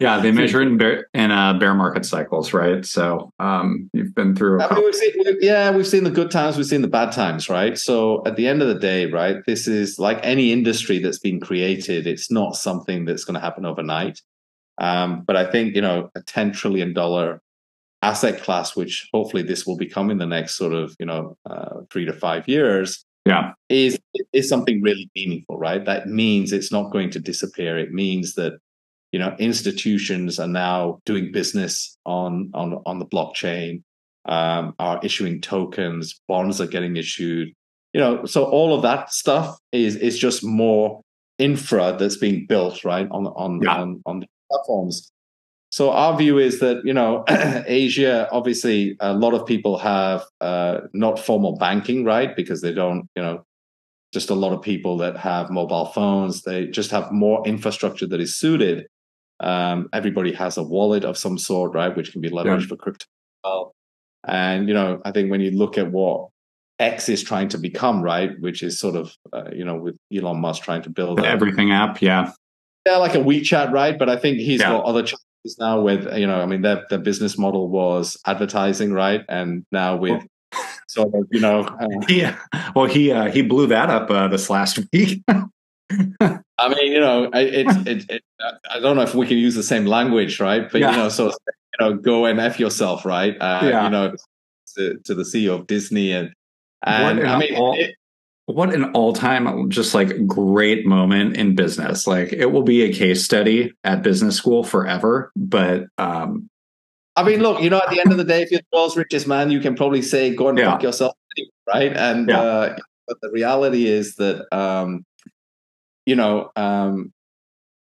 yeah. They measure in bear, in uh, bear market cycles, right? So um, you've been through. A I mean, we've seen, we've, yeah, we've seen the good times, we've seen the bad times, right? So at the end of the day, right, this is like any industry that's been created. It's not something that's going to happen overnight. Um, but I think you know, a ten trillion dollar asset class, which hopefully this will become in the next sort of you know uh, three to five years, yeah, is is something really meaningful, right? That means it's not going to disappear. It means that you know institutions are now doing business on on on the blockchain, um, are issuing tokens, bonds are getting issued, you know. So all of that stuff is is just more infra that's being built, right, on on yeah. on, on the platforms. So our view is that, you know, Asia, obviously, a lot of people have uh, not formal banking, right? Because they don't, you know, just a lot of people that have mobile phones, they just have more infrastructure that is suited. Um, everybody has a wallet of some sort, right, which can be leveraged yeah. for crypto as well. And, you know, I think when you look at what X is trying to become, right, which is sort of, uh, you know, with Elon Musk trying to build the everything app, yeah. Yeah, like a WeChat, right? But I think he's yeah. got other now with, you know, I mean, their, their business model was advertising, right? And now with well, sort of, you know. Uh, yeah. Well, he uh, he blew that up uh, this last week. I mean, you know, it's, it, it, I don't know if we can use the same language, right? But, yeah. you know, so, you know, go and F yourself, right? Uh, yeah. You know, to, to the C E O of Disney. And, and I mean, all, it, what an all-time just like great moment in business. Like it will be a case study at business school forever. But um I mean, look, you know, at the end of the day, if you're the world's richest man, you can probably say go and yeah. fuck yourself, right? And yeah. uh but the reality is that um you know um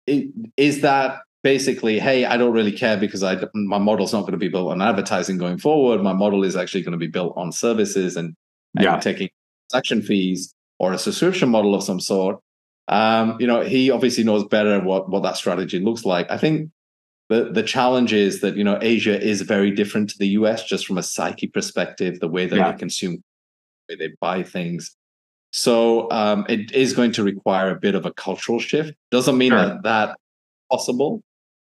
it, is that basically, hey, I don't really care because I my model's not going to be built on advertising going forward. My model is actually going to be built on services and, and yeah. taking transaction fees or a subscription model of some sort. Um, you know, he obviously knows better what what that strategy looks like. I think the the challenge is that you know Asia is very different to the U S just from a psyche perspective, the way that yeah. they consume, the way they buy things. So um, it is going to require a bit of a cultural shift. Doesn't mean sure. that that's possible,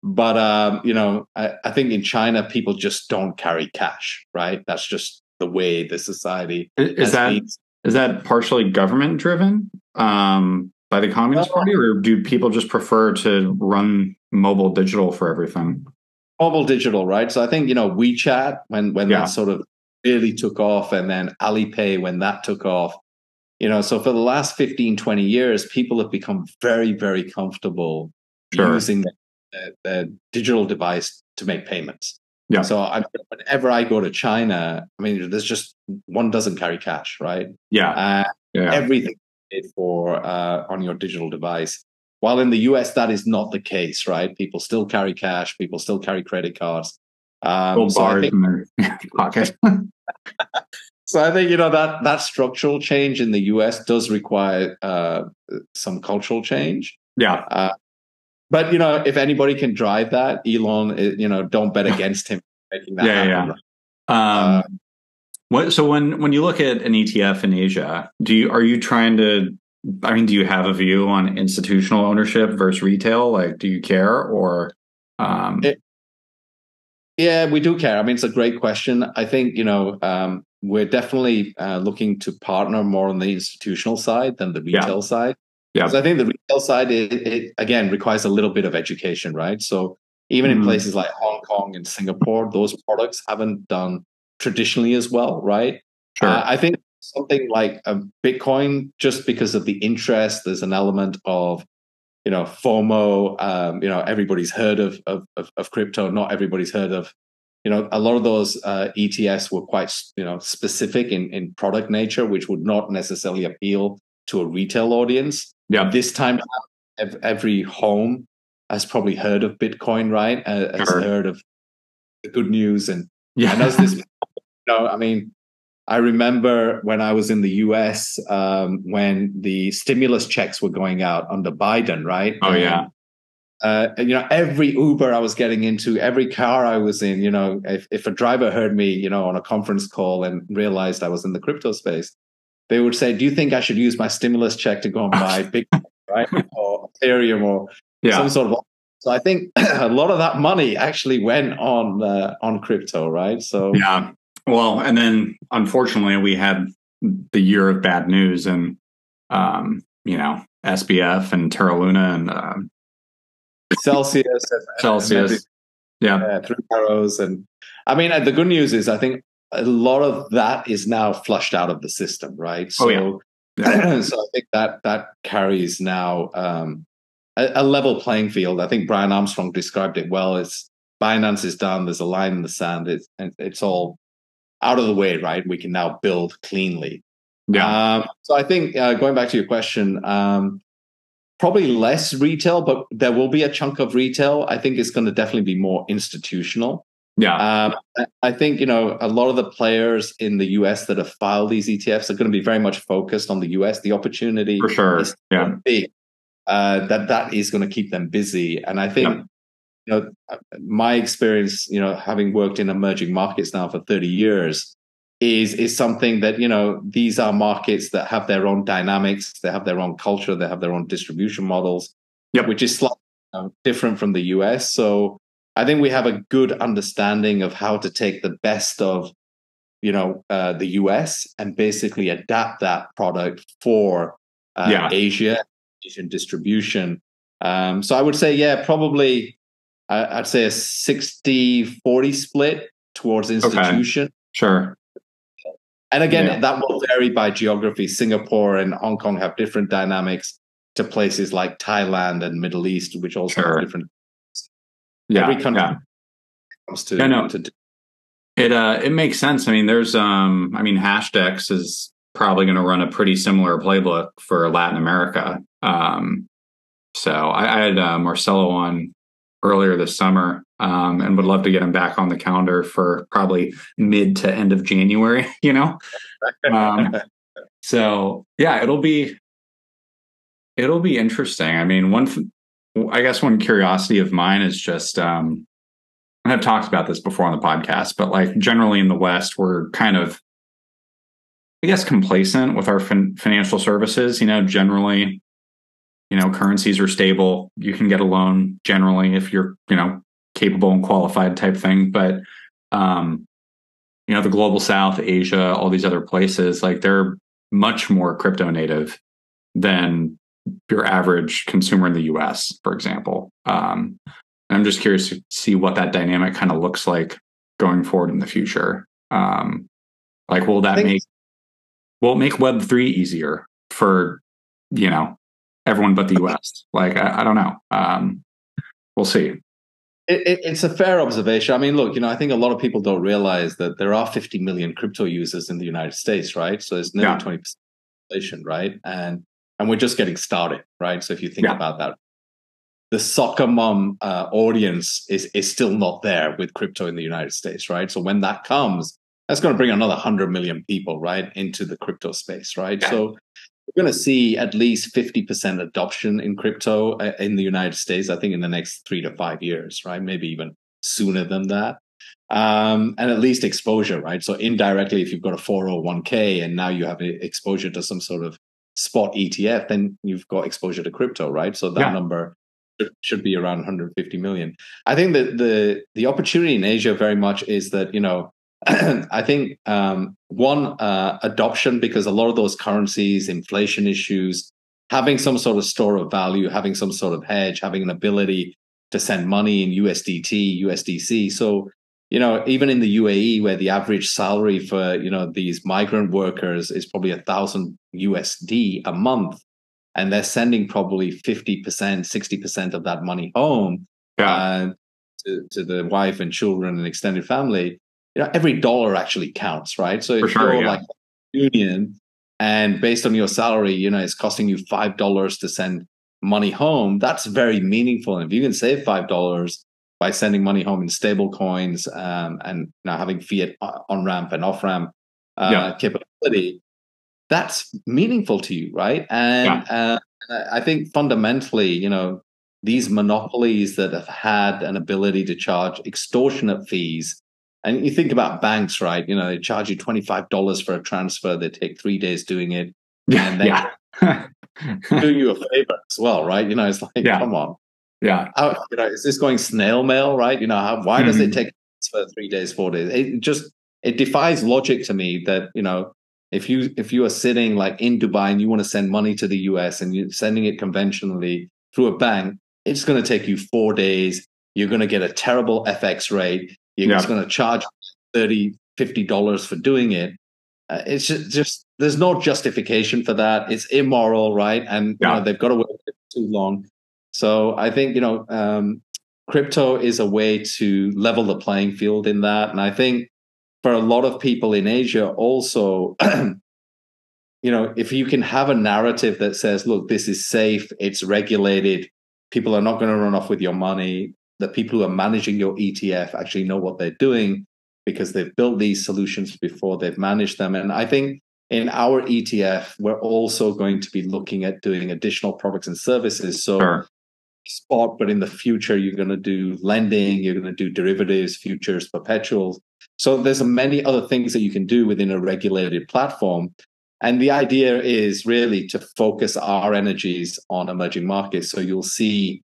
but um, you know, I, I think in China people just don't carry cash, right? That's just the way the society is that. Been. Is that partially government driven um, by the Communist Party, or do people just prefer to run mobile digital for everything? Mobile digital, right? So I think, you know, WeChat, when, when yeah. that sort of really took off, and then Alipay, when that took off, you know, so for the last fifteen, twenty years, people have become very, very comfortable sure. using their, their digital device to make payments. Yeah. So I, whenever I go to China, I mean, there's just one doesn't carry cash, right? Yeah. Uh, yeah. Everything is paid for uh, on your digital device. While in the U S, that is not the case, right? People still carry cash. People still carry credit cards. Um, so, I think, in their pocket. So I think you know that that structural change in the U S does require uh, some cultural change. Yeah. Uh, But, you know, if anybody can drive that, Elon, you know, don't bet against him making that yeah, happen. Yeah. Um, uh, what, so when, when you look at an E T F in Asia, do you are you trying to, I mean, do you have a view on institutional ownership versus retail? Like, do you care or? Um... It, yeah, we do care. I mean, it's a great question. I think, you know, um, we're definitely uh, looking to partner more on the institutional side than the retail yeah. side. Yeah. Because I think the retail side, it, it again requires a little bit of education, right? So even mm-hmm. in places like Hong Kong and Singapore, those products haven't done traditionally as well, right? Sure. Uh, I think something like a Bitcoin, just because of the interest, there's an element of, you know, FOMO. Um, you know, everybody's heard of, of of of crypto. Not everybody's heard of. You know, a lot of those uh, E T Fs were quite, you know, specific in in product nature, which would not necessarily appeal to a retail audience. Yeah. This time, every home has probably heard of Bitcoin, right? Uh, has sure. heard of the good news, and yeah, and as this, you know, I mean. I remember when I was in the U S um, when the stimulus checks were going out under Biden, right? Oh, yeah. Uh, you know, every Uber I was getting into, every car I was in, you know, if, if a driver heard me, you know, on a conference call and realized I was in the crypto space, they would say, do you think I should use my stimulus check to go and buy Bitcoin, right? Or Ethereum or yeah. some sort of... So I think a lot of that money actually went on uh, on crypto, right? So yeah. Well, and then unfortunately, we had the year of bad news, and um, you know, S B F and Terra Luna and um, Celsius, and, Celsius, and maybe, yeah, uh, Three Arrows, and I mean, uh, the good news is I think a lot of that is now flushed out of the system, right? So, oh, yeah. Yeah. So I think that that carries now um, a, a level playing field. I think Brian Armstrong described it well. It's Binance is done. There's a line in the sand. It's it's all out of the way, right? We can now build cleanly. Yeah. Um, so I think uh, going back to your question, um, probably less retail, but there will be a chunk of retail. I think it's going to definitely be more institutional. Yeah. Um, I think, you know, a lot of the players in the U S that have filed these E T Fs are going to be very much focused on the U S. The opportunity for sure. is yeah. big. Uh, that that is going to keep them busy. And I think yeah. you know, my experience, you know, having worked in emerging markets now for thirty years, is is something that, you know, these are markets that have their own dynamics, they have their own culture, they have their own distribution models, yep. which is slightly you know, different from the U S. So I think we have a good understanding of how to take the best of, you know, uh, the U S and basically adapt that product for uh, yeah. Asia, Asian distribution. Um, so I would say, yeah, probably. I'd say a sixty forty split towards institution. Okay. Sure. And again, yeah. that will vary by geography. Singapore and Hong Kong have different dynamics to places like Thailand and Middle East, which also sure. have different. Yeah. Every country yeah. comes to. Yeah, no. to it, uh, it makes sense. I mean, there's, um, I mean, Hashdex is probably going to run a pretty similar playbook for Latin America. Um, so I, I had uh, Marcelo on earlier this summer, um, and would love to get him back on the calendar for probably mid to end of January, you know? Um, so yeah, it'll be, it'll be interesting. I mean, one, th- I guess one curiosity of mine is just, um, and I've talked about this before on the podcast, but like generally in the West, we're kind of, I guess, complacent with our fin- financial services, you know, generally. You know, currencies are stable. You can get a loan generally if you're, you know, capable and qualified type thing. But, um, you know, the global South, Asia, all these other places, like they're much more crypto native than your average consumer in the U S, for example. Um, and I'm just curious to see what that dynamic kind of looks like going forward in the future. Um, like, will that make, will it make Web three easier for, you know, everyone but the U S? Like, I, I don't know. Um, we'll see. It, it, it's a fair observation. I mean, look, you know, I think a lot of people don't realize that there are fifty million crypto users in the United States, right? So there's nearly yeah. twenty percent of the population, right? And and we're just getting started, right? So if you think yeah. about that, the soccer mom uh, audience is is still not there with crypto in the United States, right? So when that comes, that's going to bring another one hundred million people, right, into the crypto space, right? Yeah. So we're going to see at least fifty percent adoption in crypto in the United States, I think, in the next three to five years, right? Maybe even sooner than that. Um, and at least exposure, right? So indirectly, if you've got a four oh one k and now you have exposure to some sort of spot E T F, then you've got exposure to crypto, right? So that yeah. number should be around one hundred fifty million. I think that the the opportunity in Asia very much is that, you know, I think um, one uh, adoption, because a lot of those currencies, inflation issues, having some sort of store of value, having some sort of hedge, having an ability to send money in U S D T, U S D C. So, you know, even in the U A E, where the average salary for, you know, these migrant workers is probably a thousand U S D a month, and they're sending probably fifty percent, sixty percent of that money home, yeah. uh, to, to the wife and children and extended family. You know, every dollar actually counts, right? So for if sure, you're yeah. like union, and based on your salary, you know, it's costing you five dollars to send money home, that's very meaningful. And if you can save five dollars by sending money home in stable coins, um, and you know, having fiat on-ramp and off-ramp uh, yeah. capability, that's meaningful to you, right? And yeah. uh, I think fundamentally, you know, these monopolies that have had an ability to charge extortionate fees, and you think about banks, right? You know, they charge you twenty-five dollars for a transfer. They take three days doing it. And then yeah. doing you a favor as well, right? You know, it's like, yeah. come on. Yeah. How, you know, is this going snail mail, right? You know, how, why mm-hmm. does it take for three days, four days? It just, it defies logic to me that, you know, if you, if you are sitting like in Dubai and you want to send money to the U S and you're sending it conventionally through a bank, it's going to take you four days. You're going to get a terrible F X rate. You're yeah. just going to charge thirty dollars, fifty dollars for doing it. Uh, it's just, just, there's no justification for that. It's immoral, right? And yeah. you know, they've got to work for too long. So I think, you know, um, crypto is a way to level the playing field in that. And I think for a lot of people in Asia also, you know, if you can have a narrative that says, look, this is safe, it's regulated, people are not going to run off with your money. The people who are managing your E T F actually know what they're doing because they've built these solutions before, they've managed them. And I think in our E T F, we're also going to be looking at doing additional products and services. So sure. spot, but in the future, you're going to do lending, you're going to do derivatives, futures, perpetuals. So there's many other things that you can do within a regulated platform. And the idea is really to focus our energies on emerging markets. So you'll see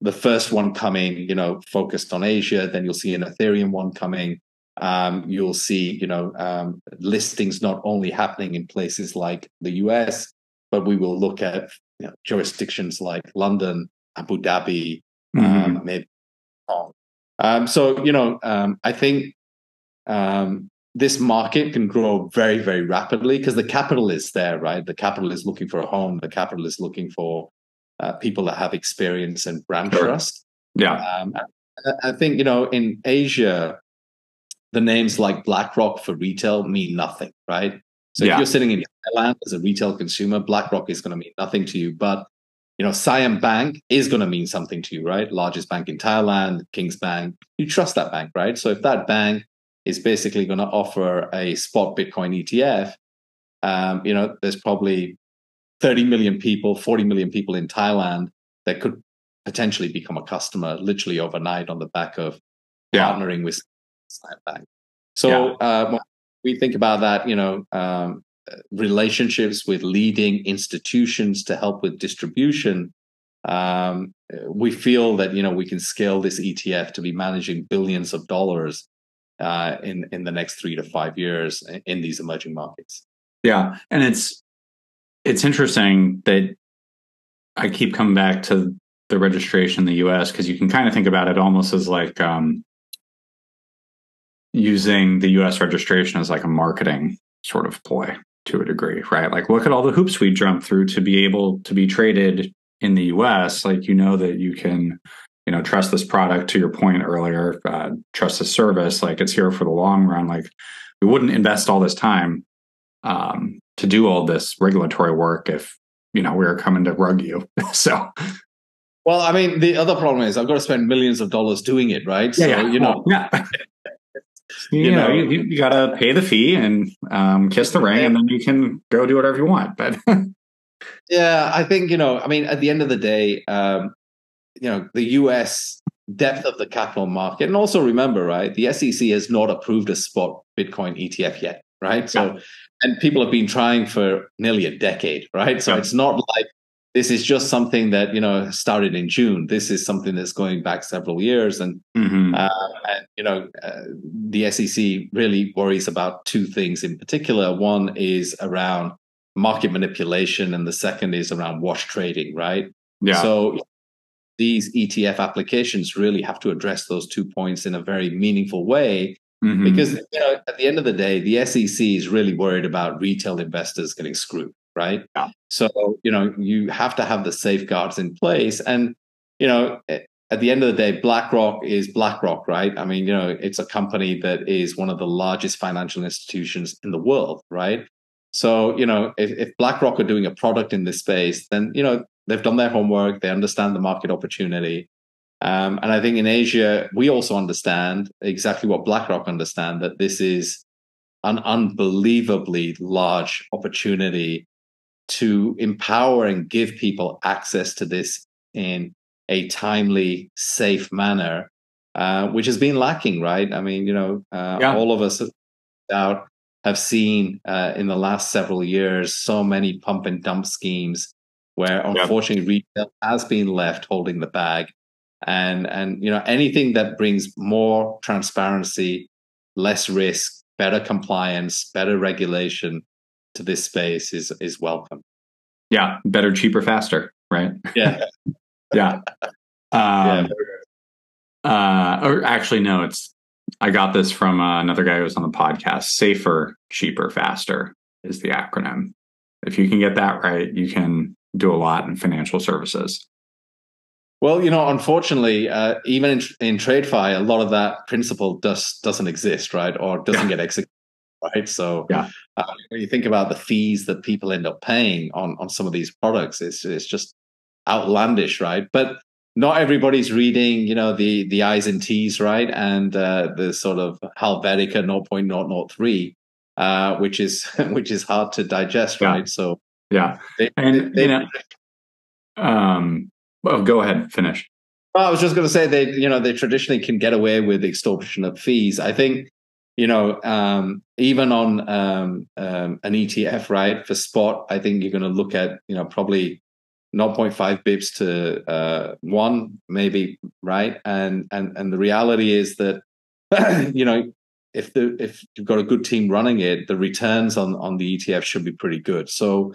the first one coming, you know, focused on Asia. Then you'll see an Ethereum one coming. Um, you'll see, you know, um, listings not only happening in places like the U S, but we will look at, you know, jurisdictions like London, Abu Dhabi, mm-hmm. um, maybe Hong Kong. Um, so, you know, um, I think um, this market can grow very, very rapidly because the capital is there, right? The capital is looking for a home. The capital is looking for Uh, people that have experience and brand sure. trust. Yeah, um, I, I think, you know, in Asia, the names like BlackRock for retail mean nothing, right? So yeah. if you're sitting in Thailand as a retail consumer, BlackRock is going to mean nothing to you. But, you know, Siam Bank is going to mean something to you, right? Largest bank in Thailand, King's Bank. You trust that bank, right? So if that bank is basically going to offer a spot Bitcoin E T F, um, you know, there's probably thirty million people, forty million people in Thailand that could potentially become a customer literally overnight on the back of yeah. partnering with Snapback. So yeah. uh, when we think about that, you know, um, relationships with leading institutions to help with distribution. Um, we feel that, you know, we can scale this E T F to be managing billions of dollars uh, in, in the next three to five years in, in these emerging markets. Yeah. And it's, It's interesting that I keep coming back to the registration in the U S because you can kind of think about it almost as like um, using the U S registration as like a marketing sort of ploy to a degree, right? Like, look at all the hoops we jumped through to be able to be traded in the U S. Like, you know that you can, you know, trust this product, to your point earlier, uh, trust this service. Like, it's here for the long run. Like, we wouldn't invest all this time Um, to do all this regulatory work if, you know, we were coming to rug you. So, well, I mean, the other problem is I've got to spend millions of dollars doing it, right? Yeah, so, yeah. you know, yeah. you, you know, know you, you got to pay the fee and um, kiss the ring, yeah. and then you can go do whatever you want. But yeah, I think, you know, I mean, at the end of the day, um, you know, the U S depth of the capital market, and also remember, right, the S E C has not approved a spot Bitcoin E T F yet. Right. So, yeah. and people have been trying for nearly a decade. Right. So yeah. it's not like this is just something that, you know, started in June. This is something that's going back several years. And, mm-hmm. uh, and you know, uh, the S E C really worries about two things in particular. One is around market manipulation, and the second is around wash trading, right? Yeah. So these E T F applications really have to address those two points in a very meaningful way, mm-hmm. because you know, at the end of the day, the S E C is really worried about retail investors getting screwed, right? Yeah. So you know, you have to have the safeguards in place, and you know, at the end of the day, BlackRock is BlackRock, right? I mean, you know, it's a company that is one of the largest financial institutions in the world, right? So, you know, if, if BlackRock are doing a product in this space, then, you know, they've done their homework. They understand the market opportunity. Um, and I think in Asia, we also understand exactly what BlackRock understand, that this is an unbelievably large opportunity to empower and give people access to this in a timely, safe manner, uh, which has been lacking, right? I mean, you know, uh, yeah. all of us out have seen uh, in the last several years so many pump and dump schemes where unfortunately yeah. retail has been left holding the bag, and and you know, anything that brings more transparency, less risk, better compliance, better regulation to this space is is welcome. Yeah, better, cheaper, faster, right? Yeah, yeah. Um, yeah. Uh, or actually, no, it's. I got this from uh, another guy who was on the podcast. Safer, cheaper, faster is the acronym. If you can get that right, you can do a lot in financial services. Well, you know, unfortunately, uh, even in, in TradeFi, a lot of that principle does, doesn't exist, right? Or doesn't yeah. get executed, right? So yeah. uh, when you think about the fees that people end up paying on, on some of these products, it's, it's just outlandish, right? But not everybody's reading, you know, the the I's and T's, right? And uh, the sort of Helvetica zero point zero zero three, uh, which is which is hard to digest, yeah. right? So yeah, they, and they, you know, um, well, go ahead, finish. Well, I was just going to say they, you know, they traditionally can get away with extortionate fees. I think, you know, um, even on um, um, an E T F, right, for spot, I think you're going to look at, you know, probably zero point five bips to uh, one, maybe, right? And and and the reality is that you know, if the if you've got a good team running it, the returns on on the E T F should be pretty good. So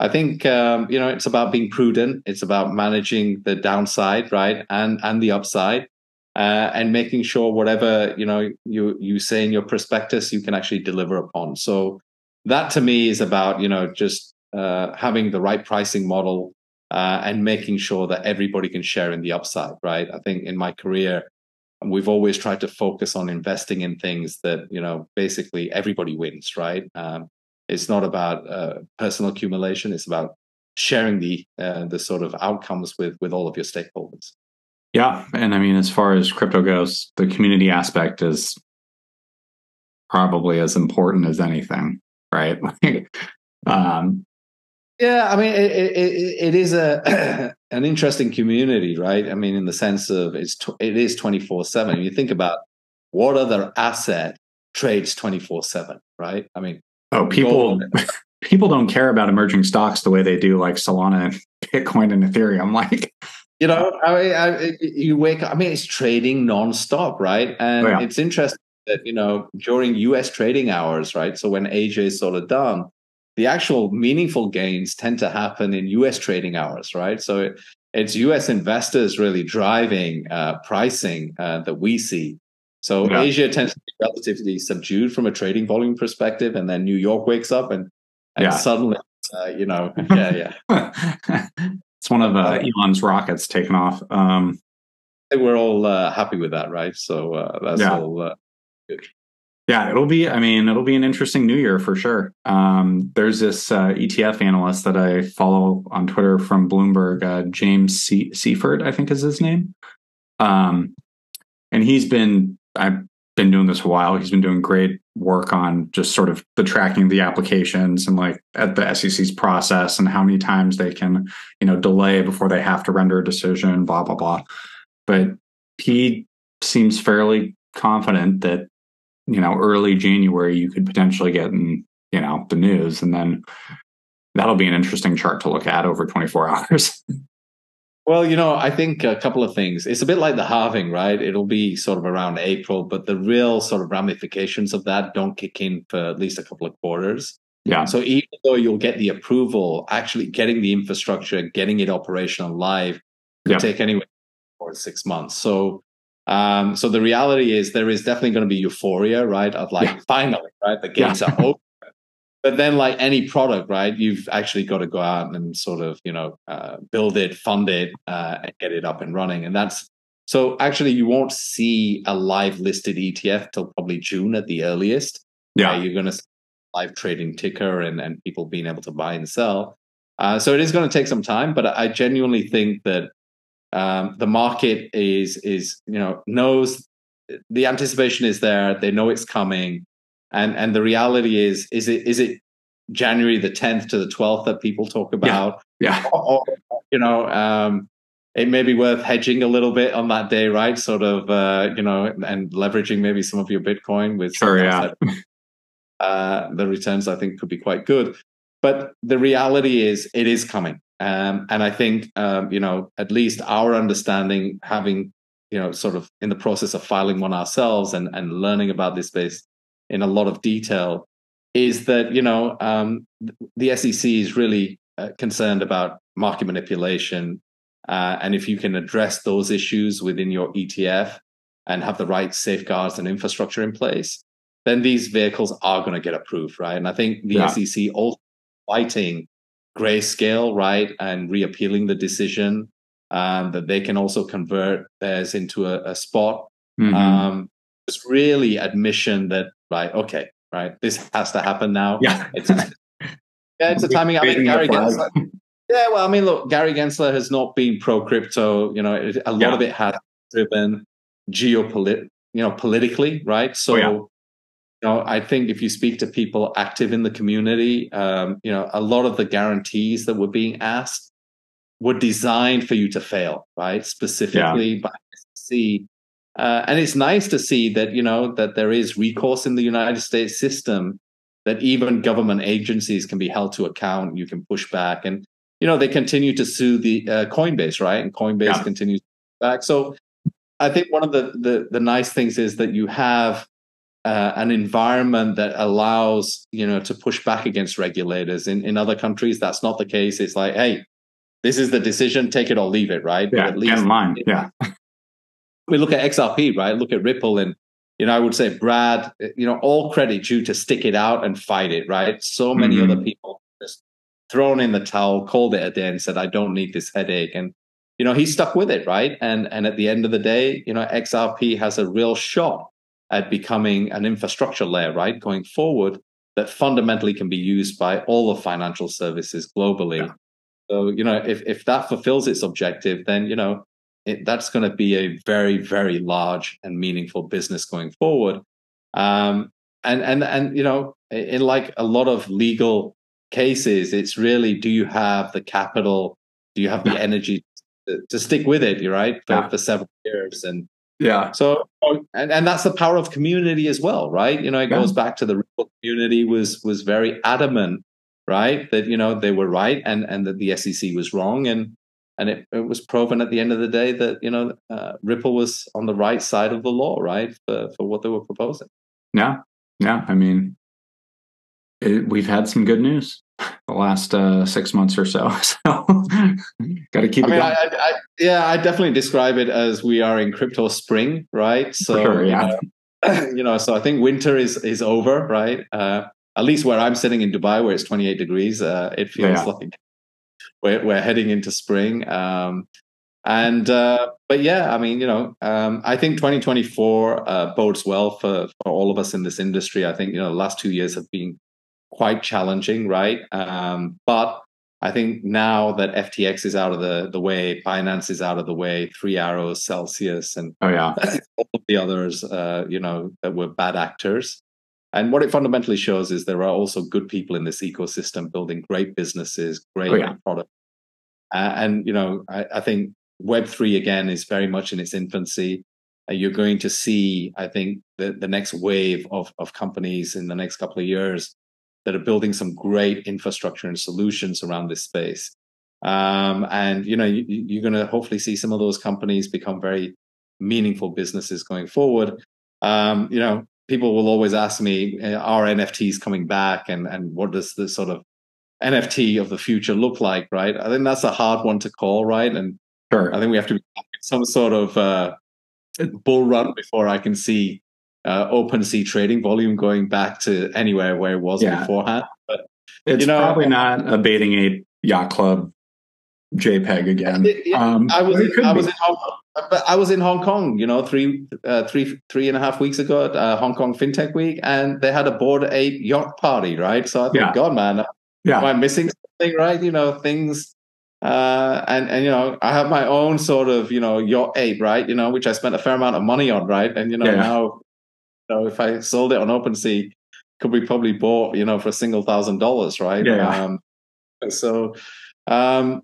I think um, you know, it's about being prudent. It's about managing the downside, right, and and the upside, uh, and making sure whatever you know you you say in your prospectus, you can actually deliver upon. So that to me is about you know just uh, having the right pricing model. Uh, and making sure that everybody can share in the upside, right? I think in my career, we've always tried to focus on investing in things that, you know, basically everybody wins, right? Um, it's not about uh, personal accumulation. It's about sharing the uh, the sort of outcomes with, with all of your stakeholders. Yeah. And I mean, as far as crypto goes, the community aspect is probably as important as anything, right? um Yeah, I mean, it, it, it is a an interesting community, right? I mean, in the sense of it's it is twenty-four seven. You think about what other asset trades twenty-four seven, right? I mean, oh, people people don't care about emerging stocks the way they do, like Solana, Bitcoin, and Ethereum. Like, you know, I, I, you wake up. I mean, it's trading nonstop, right? And oh, yeah. it's interesting that you know during U S trading hours, right? So when Asia is sort of done. The actual meaningful gains tend to happen in U S trading hours, right? So it, it's U S investors really driving uh, pricing uh, that we see. So yeah. Asia tends to be relatively subdued from a trading volume perspective, and then New York wakes up and, and yeah. suddenly, uh, you know, yeah, yeah. It's one of uh, Elon's rockets taking off. Um, we're all uh, happy with that, right? So uh, that's yeah. all uh, good. Yeah, it'll be, I mean, it'll be an interesting new year for sure. Um, there's this uh, E T F analyst that I follow on Twitter from Bloomberg, uh, James Se- Seifert, I think is his name. Um, and he's been, I've been doing this a while. He's been doing great work on just sort of the tracking of the applications and like at the S E C's process and how many times they can, you know, delay before they have to render a decision, blah, blah, blah. But he seems fairly confident that you know, early January, you could potentially get in, you know, the news. And then that'll be an interesting chart to look at over twenty-four hours. Well, you know, I think a couple of things. It's a bit like the halving, right? It'll be sort of around April, but the real sort of ramifications of that don't kick in for at least a couple of quarters. Yeah. So even though you'll get the approval, actually getting the infrastructure, getting it operational live could yeah. take anywhere for six months. So um, so the reality is there is definitely going to be euphoria, right? Of like, yeah. finally, right? The gates yeah. are open. But then like any product, right? You've actually got to go out and sort of, you know, uh, build it, fund it, uh, and get it up and running. And that's, so actually you won't see a live listed E T F till probably June at the earliest. Yeah. Uh, you're going to see live trading ticker and, and people being able to buy and sell. Uh, so it is going to take some time, but I genuinely think that um, the market is, is, you know, knows the anticipation is there. They know it's coming. And and the reality is, is it is it January the tenth to the twelfth that people talk about? Yeah. yeah. Or, or, you know, um, it may be worth hedging a little bit on that day, right? Sort of, uh, you know, and leveraging maybe some of your Bitcoin with sure, yeah. that, uh, the returns I think could be quite good. But the reality is, it is coming, um, and I think um, you know, at least our understanding, having you know, sort of in the process of filing one ourselves and and learning about this space in a lot of detail, is that you know um, the S E C is really uh, concerned about market manipulation, uh, and if you can address those issues within your E T F and have the right safeguards and infrastructure in place, then these vehicles are going to get approved, right? And I think the yeah. S E C also fighting Grayscale, right, and reappealing the decision um, that they can also convert theirs into a, a spot. Mm-hmm. um, It's really admission that, right, okay, right, this has to happen now. Yeah, it's a, yeah, it's a timing. I mean, Gary Gensler. Yeah, well, I mean, look, Gary Gensler has not been pro-crypto. You know, it, a lot yeah. of it has driven geopolit, you know, politically, right? So, oh, yeah. you know, I think if you speak to people active in the community, um, you know, a lot of the guarantees that were being asked were designed for you to fail, right? Specifically yeah. by S E C. Uh, and it's nice to see that, you know, that there is recourse in the United States system, that even government agencies can be held to account. You can push back, and, you know, they continue to sue the uh, Coinbase, right? And Coinbase yeah. continues to push back. So I think one of the, the, the nice things is that you have uh, an environment that allows, you know, to push back against regulators. In, in other countries, that's not the case. It's like, hey, this is the decision, take it or leave it, right? Yeah, at least, get in line, yeah. We look at X R P, right? Look at Ripple, and you know, I would say Brad, you know, all credit due to stick it out and fight it, right? So many mm-hmm. other people just thrown in the towel, called it a day, and said, "I don't need this headache." And you know, he stuck with it, right? And and at the end of the day, you know, X R P has a real shot at becoming an infrastructure layer, right, going forward, that fundamentally can be used by all of financial services globally. Yeah. So you know, if if that fulfills its objective, then you know. It, that's going to be a very, very large and meaningful business going forward. Um, and, and, and you know, in like a lot of legal cases, it's really, do you have the capital? Do you have the yeah. energy to, to stick with it, right, for, yeah. for several years? And yeah. So, and, and that's the power of community as well, right? You know, it yeah. goes back to the Ripple community was was very adamant, right, that, you know, they were right and, and that the S E C was wrong. And And it, it was proven at the end of the day that, you know, uh, Ripple was on the right side of the law, right, for, for what they were proposing. Yeah, yeah. I mean, it, we've had some good news the last uh, six months or so. So got to keep I it mean, going. I, I, yeah, I definitely describe it as we are in crypto spring, right? So, for sure, yeah. you know, you know, so I think winter is, is over, right? Uh, at least where I'm sitting in Dubai, where it's twenty-eight degrees, uh, it feels yeah. like... We're, we're heading into spring. Um, and, uh, but yeah, I mean, you know, um, I think twenty twenty-four uh, bodes well for, for all of us in this industry. I think, you know, the last two years have been quite challenging, right? Um, but I think now that F T X is out of the, the way, Binance is out of the way, Three Arrows, Celsius, and oh, yeah. all of the others, uh, you know, that were bad actors. And what it fundamentally shows is there are also good people in this ecosystem building great businesses, great oh, yeah. products. Uh, and, you know, I, I think Web three, again, is very much in its infancy. Uh, you're going to see, I think, the, the next wave of, of companies in the next couple of years that are building some great infrastructure and solutions around this space. Um, and, you know, you, you're going to hopefully see some of those companies become very meaningful businesses going forward. Um, you know, people will always ask me, are N F Ts coming back, and and what does this sort of N F T of the future look like, right? I think that's a hard one to call, right? And sure. I think we have to be some sort of uh, bull run before I can see uh, OpenSea trading volume going back to anywhere where it was yeah. beforehand. But it's you know, probably not a baiting a yacht club JPEG again. It, it, um, I was in, I was in Hong Kong, I was in Hong Kong, you know, three, uh, three, three and a half weeks ago at uh, Hong Kong FinTech Week, and they had a Bored Ape yacht party, right? So I thought, yeah. God, man, yeah. am I missing something, right? You know, things. Uh, and, and, you know, I have my own sort of, you know, yacht ape, right? You know, which I spent a fair amount of money on, right? And, you know, yeah. now, you know, if I sold it on OpenSea, could be probably bought, you know, for a single thousand dollars, right? Yeah. Um, so, um,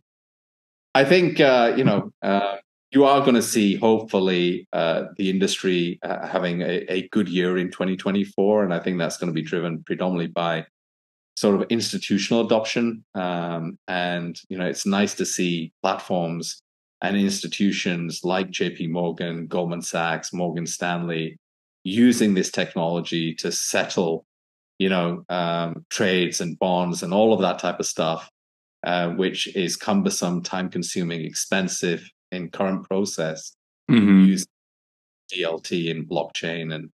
I think, uh, you know, uh, you are going to see, hopefully, uh, the industry uh, having a, a good year in twenty twenty-four. And I think that's going to be driven predominantly by sort of institutional adoption. Um, and, you know, it's nice to see platforms and institutions like J P Morgan, Goldman Sachs, Morgan Stanley using this technology to settle, you know, um, trades and bonds and all of that type of stuff. Uh, which is cumbersome, time-consuming, expensive in current process. Mm-hmm. Use D L T and blockchain and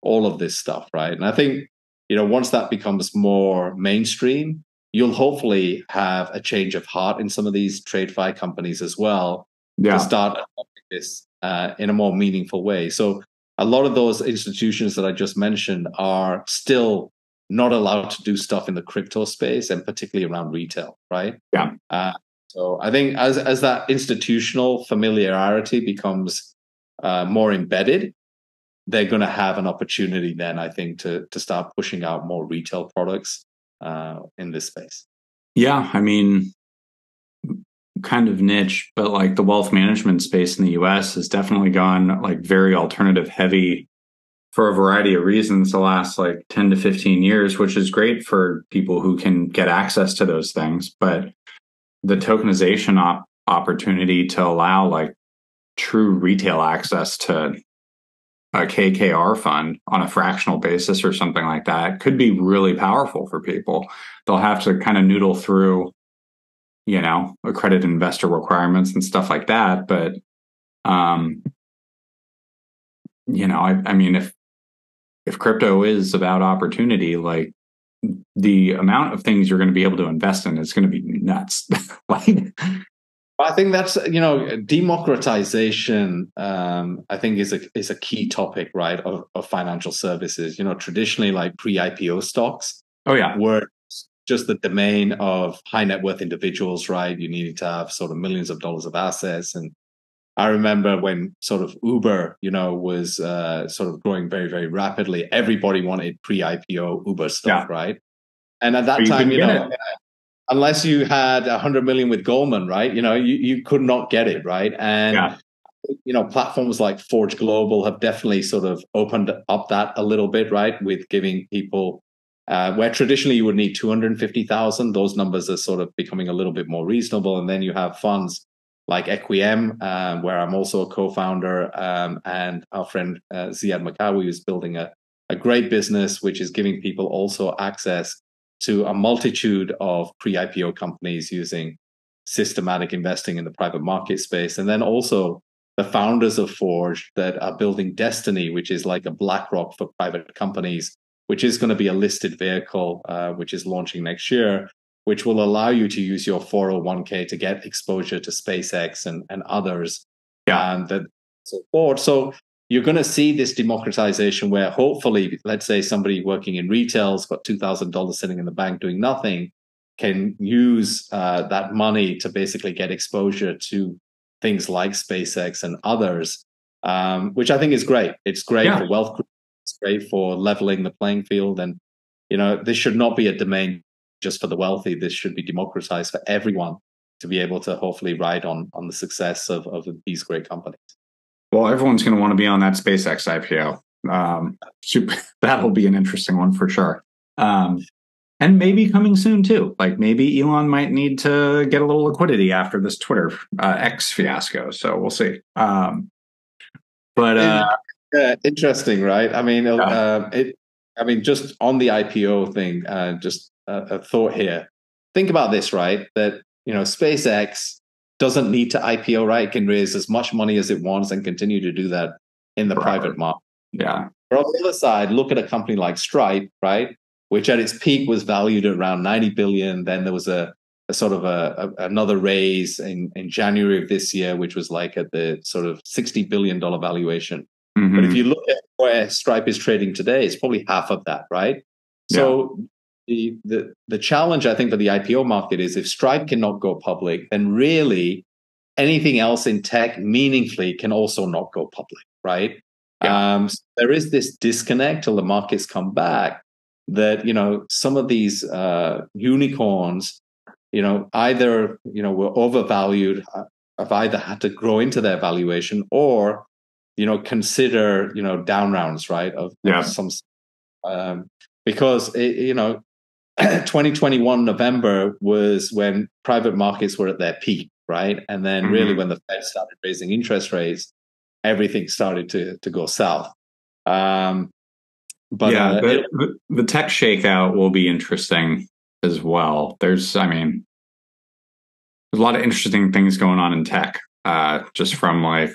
all of this stuff, right? And I think, you know, once that becomes more mainstream, you'll hopefully have a change of heart in some of these TradeFi companies as well yeah. to start adopting this uh, in a more meaningful way. So a lot of those institutions that I just mentioned are still not allowed to do stuff in the crypto space, and particularly around retail, right? Yeah. Uh, so I think as as that institutional familiarity becomes uh, more embedded, they're going to have an opportunity then, I think, to to start pushing out more retail products uh, in this space. Yeah, I mean, kind of niche, but like the wealth management space in the U S has definitely gone like very alternative heavy for a variety of reasons the last like ten to fifteen years, which is great for people who can get access to those things. But the tokenization op- opportunity to allow like true retail access to a K K R fund on a fractional basis or something like that could be really powerful for people. They'll have to kind of noodle through, you know, accredited investor requirements and stuff like that. But, um, you know, I, I mean, if, If crypto is about opportunity, like the amount of things you're going to be able to invest in is going to be nuts. Like, I think that's, you know, democratization, um, I think is a, is a key topic, right, of, of financial services. You know, traditionally, like pre-I P O stocks oh, yeah. were just the domain of high net worth individuals, right? You needed to have sort of millions of dollars of assets. And I remember when sort of Uber, you know, was uh, sort of growing very, very rapidly. Everybody wanted pre-I P O Uber stuff, yeah. right? And at that you time, you know, it. unless you had one hundred million with Goldman, right? You know, you, you could not get it, right? And, yeah. you know, platforms like Forge Global have definitely sort of opened up that a little bit, right? With giving people, uh, where traditionally you would need two hundred fifty thousand, those numbers are sort of becoming a little bit more reasonable. And then you have funds like Equiem, um, where I'm also a co-founder, um, and our friend uh, Ziad Makawi is building a, a great business, which is giving people also access to a multitude of pre-I P O companies using systematic investing in the private market space. And then also the founders of Forge that are building Destiny, which is like a BlackRock for private companies, which is going to be a listed vehicle, uh, which is launching next year, which will allow you to use your four oh one k to get exposure to SpaceX and, and others yeah. and that support. So you're going to see this democratization where hopefully, let's say somebody working in retail has got two thousand dollars sitting in the bank doing nothing, can use uh, that money to basically get exposure to things like SpaceX and others, um, which I think is great. It's great yeah. for wealth creation. It's great for leveling the playing field. And, you know, this should not be a domain just for the wealthy. This should be democratized for everyone to be able to hopefully ride on on the success of, of these great companies. Well, everyone's going to want to be on that SpaceX I P O. Um, super, that'll be an interesting one for sure. Um, and maybe coming soon too. Like maybe Elon might need to get a little liquidity after this Twitter uh, X fiasco. So we'll see. Um, but uh, Yeah, interesting, right? I mean, yeah. uh, it. I mean, just on the I P O thing, uh, just uh, a thought here. Think about this, right? That, you know, SpaceX doesn't need to I P O, right? It can raise as much money as it wants and continue to do that in the Forever. private market. Yeah. But on the other side, look at a company like Stripe, right? Which at its peak was valued at around ninety billion. Then there was a, a sort of a, a another raise in, in January of this year, which was like at the sort of sixty billion dollars valuation. Mm-hmm. But if you look at where Stripe is trading today, it's probably half of that, right? Yeah. So the, the the challenge, I think, for the I P O market is if Stripe cannot go public, then really anything else in tech meaningfully can also not go public, right? Yeah. Um, so there is this disconnect till the markets come back that, you know, some of these uh, unicorns, you know, either, you know, were overvalued, have either had to grow into their valuation or, you know, consider, you know, down rounds, right? Of, yeah. of some, um, because, it, you know, twenty twenty-one November was when private markets were at their peak, right? And then mm-hmm. really when the Fed started raising interest rates, everything started to, to go south. Um, but yeah, uh, the, it, the tech shakeout will be interesting as well. There's, I mean, there's a lot of interesting things going on in tech, uh, just from like,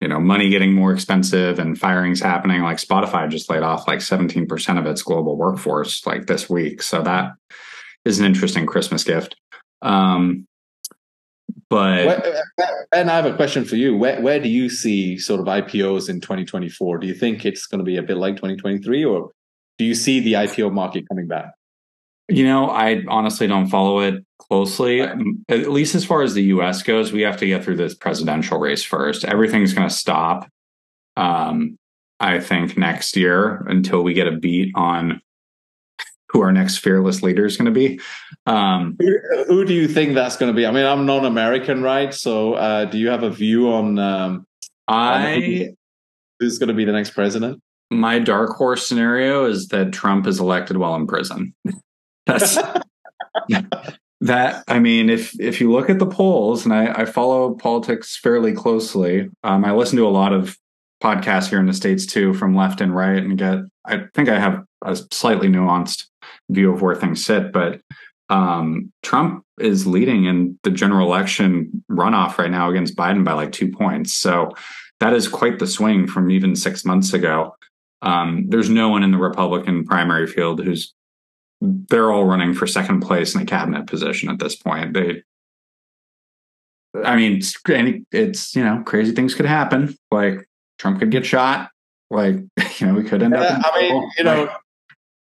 you know, money getting more expensive and firings happening. Like Spotify just laid off like seventeen percent of its global workforce like this week. So that is an interesting Christmas gift. Um, but and I have a question for you. Where, where do you see sort of I P Os in twenty twenty-four? Do you think it's going to be a bit like twenty twenty-three, or do you see the I P O market coming back? You know, I honestly don't follow it closely, right. At least as far as the U S goes. We have to get through this presidential race first. Everything's going to stop, um, I think, next year until we get a beat on who our next fearless leader is going to be. Um, who, who do you think that's going to be? I mean, I'm non-American, right? So uh, do you have a view on, um, I, on who, who's going to be the next president? My dark horse scenario is that Trump is elected while in prison. That's, that, I mean, if if you look at the polls, and I, I follow politics fairly closely, um, I listen to a lot of podcasts here in the States too, from left and right, and get, I think I have a slightly nuanced view of where things sit, but um, Trump is leading in the general election runoff right now against Biden by like two points. So that is quite the swing from even six months ago. Um, there's no one in the Republican primary field who's they're all running for second place in a cabinet position at this point. They, I mean, it's, it's, you know, crazy things could happen. Like Trump could get shot. Like, you know, we could end yeah, up. In I trouble. mean, you know, like,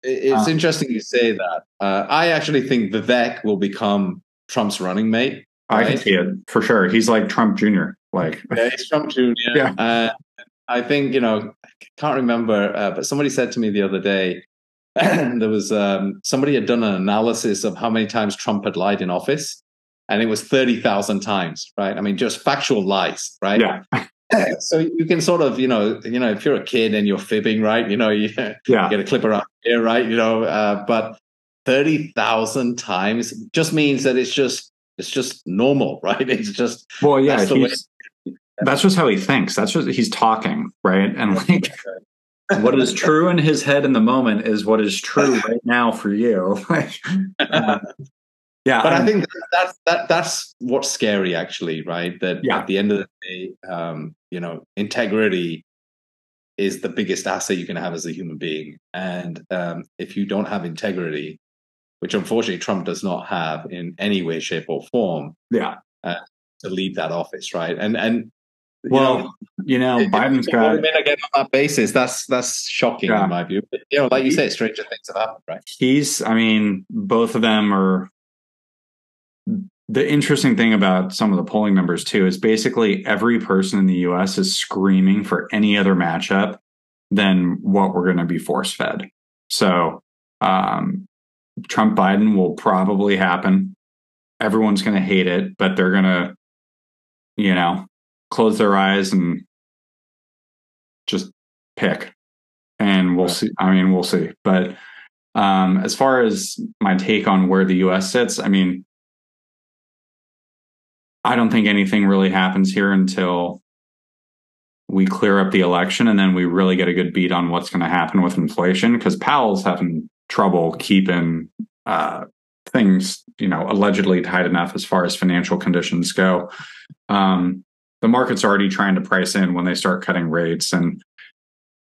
it's um, interesting you say that. Uh, I actually think Vivek will become Trump's running mate. Right? I can see it for sure. He's like Trump Junior Like, yeah, he's Trump Junior Yeah. Uh, I think, you know, I can't remember, uh, but somebody said to me the other day, there was um, somebody had done an analysis of how many times Trump had lied in office, and it was thirty thousand times, right? I mean, just factual lies, right? Yeah. So you can sort of, you know, you know, if you're a kid and you're fibbing, right? You know, you, yeah. you get a clip around here, right? You know, uh, but thirty thousand times just means that it's just it's just normal, right? It's just well, yeah, that's, he's, the way that's just how he thinks. That's just he's talking, right? And like. What is true in his head in the moment is what is true right now for you. Like, uh, yeah, but I'm, I think that's that that's what's scary, actually, right? That yeah. at the end of the day, um, you know, integrity is the biggest asset you can have as a human being, and um, if you don't have integrity, which unfortunately Trump does not have in any way, shape, or form, yeah, uh, to leave that office, right? And and. Well, you know, you know Biden's got again on that basis. That's that's shocking yeah. in my view. But, you know, like you said, stranger things have happened, right? He's, I mean, both of them are. The interesting thing about some of the polling numbers too is basically every person in the U S is screaming for any other matchup than what we're going to be force fed. So, um, Trump Biden will probably happen. Everyone's going to hate it, but they're going to, you know. Close their eyes and just pick, and we'll see. I mean, we'll see. But um, as far as my take on where the U S sits, I mean, I don't think anything really happens here until we clear up the election, and then we really get a good beat on what's going to happen with inflation, because Powell's having trouble keeping uh, things, you know, allegedly tight enough as far as financial conditions go. Um, the market's already trying to price in when they start cutting rates, and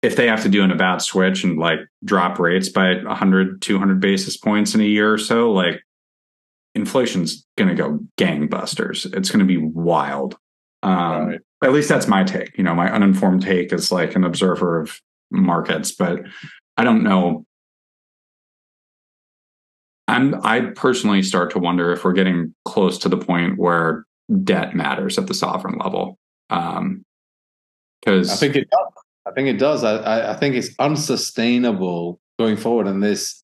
if they have to do an about switch and like drop rates by one hundred, two hundred basis points in a year or so, like inflation's going to go gangbusters. It's going to be wild. Um, right. At least that's my take. You know, my uninformed take is like an observer of markets, but I don't know. I'm, I personally start to wonder if we're getting close to the point where debt matters at the sovereign level. Um, 'cause I think it does. I think it does. I, I think it's unsustainable going forward. And this,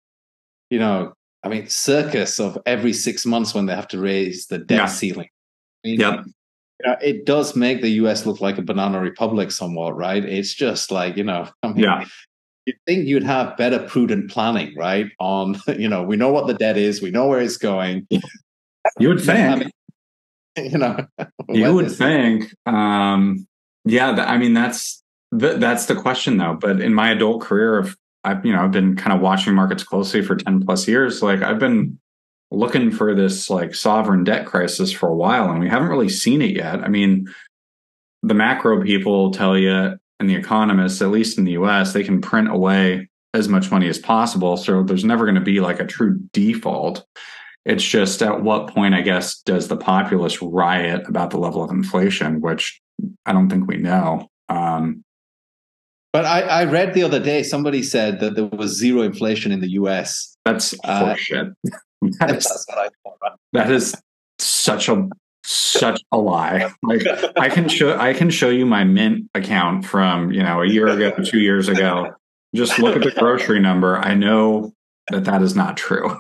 you know, I mean, circus of every six months when they have to raise the debt yeah. ceiling. I mean, yep. You know, it does make the U S look like a banana republic somewhat, right? It's just like, you know, I mean, yeah. you'd think you'd have better prudent planning, right? On, you know, we know what the debt is, we know where it's going. You would think. You know. You would think. Um, yeah, th- I mean, that's th- that's the question, though. But in my adult career, of I've you know, I've been kind of watching markets closely for ten plus years. Like, I've been looking for this like sovereign debt crisis for a while, and we haven't really seen it yet. I mean, the macro people tell you, and the economists, at least in the U S, they can print away as much money as possible. So there's never going to be like a true default. It's just at what point, I guess, does the populace riot about the level of inflation, which I don't think we know. Um, But I, I read the other day, somebody said that there was zero inflation in the U S. That's uh, bullshit. That is, that's what I thought, right? That is such a such a lie. Like, I can show I can show you my Mint account from, you know, a year ago, two years ago. Just look at the grocery number. I know that that is not true.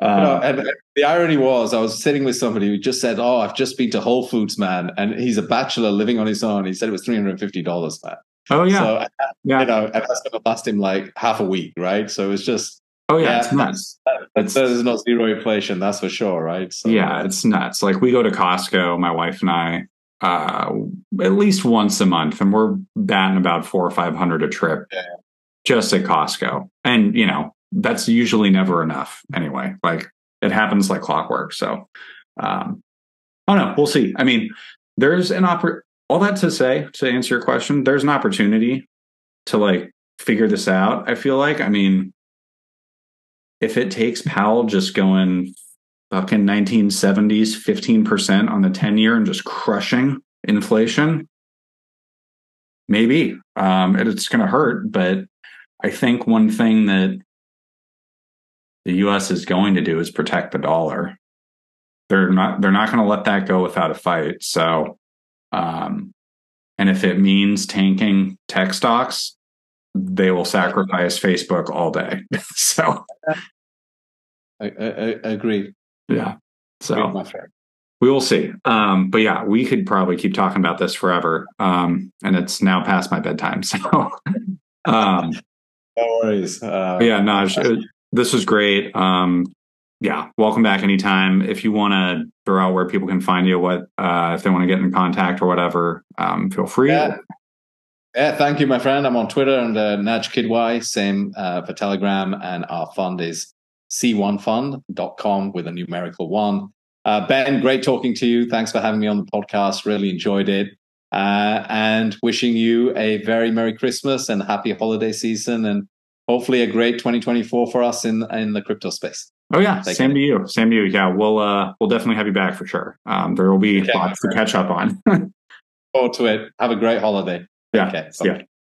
Um, you know, and the irony was, I was sitting with somebody who just said, "Oh, I've just been to Whole Foods, man," and he's a bachelor living on his own. He said it was three hundred and fifty dollars, man. Oh yeah, so, yeah. You know, and that's going to last him like half a week, right? So it's just. Oh yeah, yeah, it's nuts. That there's not zero inflation, that's for sure, right? So, yeah, it's nuts. Like, we go to Costco, my wife and I, uh, at least once a month, and we're batting about four or five hundred a trip, yeah. just at Costco, and you know that's usually never enough anyway. Like, it happens like clockwork. So, um, I don't know. We'll see. I mean, there's an oppor- all that to say to answer your question, there's an opportunity to like figure this out. I feel like, I mean. If it takes Powell just going fucking nineteen seventies, fifteen percent on the ten year and just crushing inflation, maybe um, it's going to hurt. But I think one thing that the U S is going to do is protect the dollar. They're not they're not going to let that go without a fight. So um, and if it means tanking tech stocks, they will sacrifice Facebook all day. So I, I, I agree. Yeah. So we will see. Um, but yeah, we could probably keep talking about this forever. Um, and it's now past my bedtime. So um, no worries. Uh, yeah, Naj, it, this was great. Um, yeah. Welcome back anytime. If you want to throw out where people can find you, what, uh, if they want to get in contact or whatever, um, feel free. Yeah. Yeah, thank you, my friend. I'm on Twitter and uh, Naj Kidwai, same uh, for Telegram. And our fund is c one fund dot com with a numerical one. Uh, Ben, great talking to you. Thanks for having me on the podcast. Really enjoyed it. Uh, and wishing you a very Merry Christmas and happy holiday season, and hopefully a great twenty twenty-four for us in, in the crypto space. Oh, yeah. Take same care. to you. Same to you. Yeah, we'll, uh, we'll definitely have you back for sure. Um, there will be okay, lots to catch up on. Forward to it. Have a great holiday. Yeah. Okay, yeah.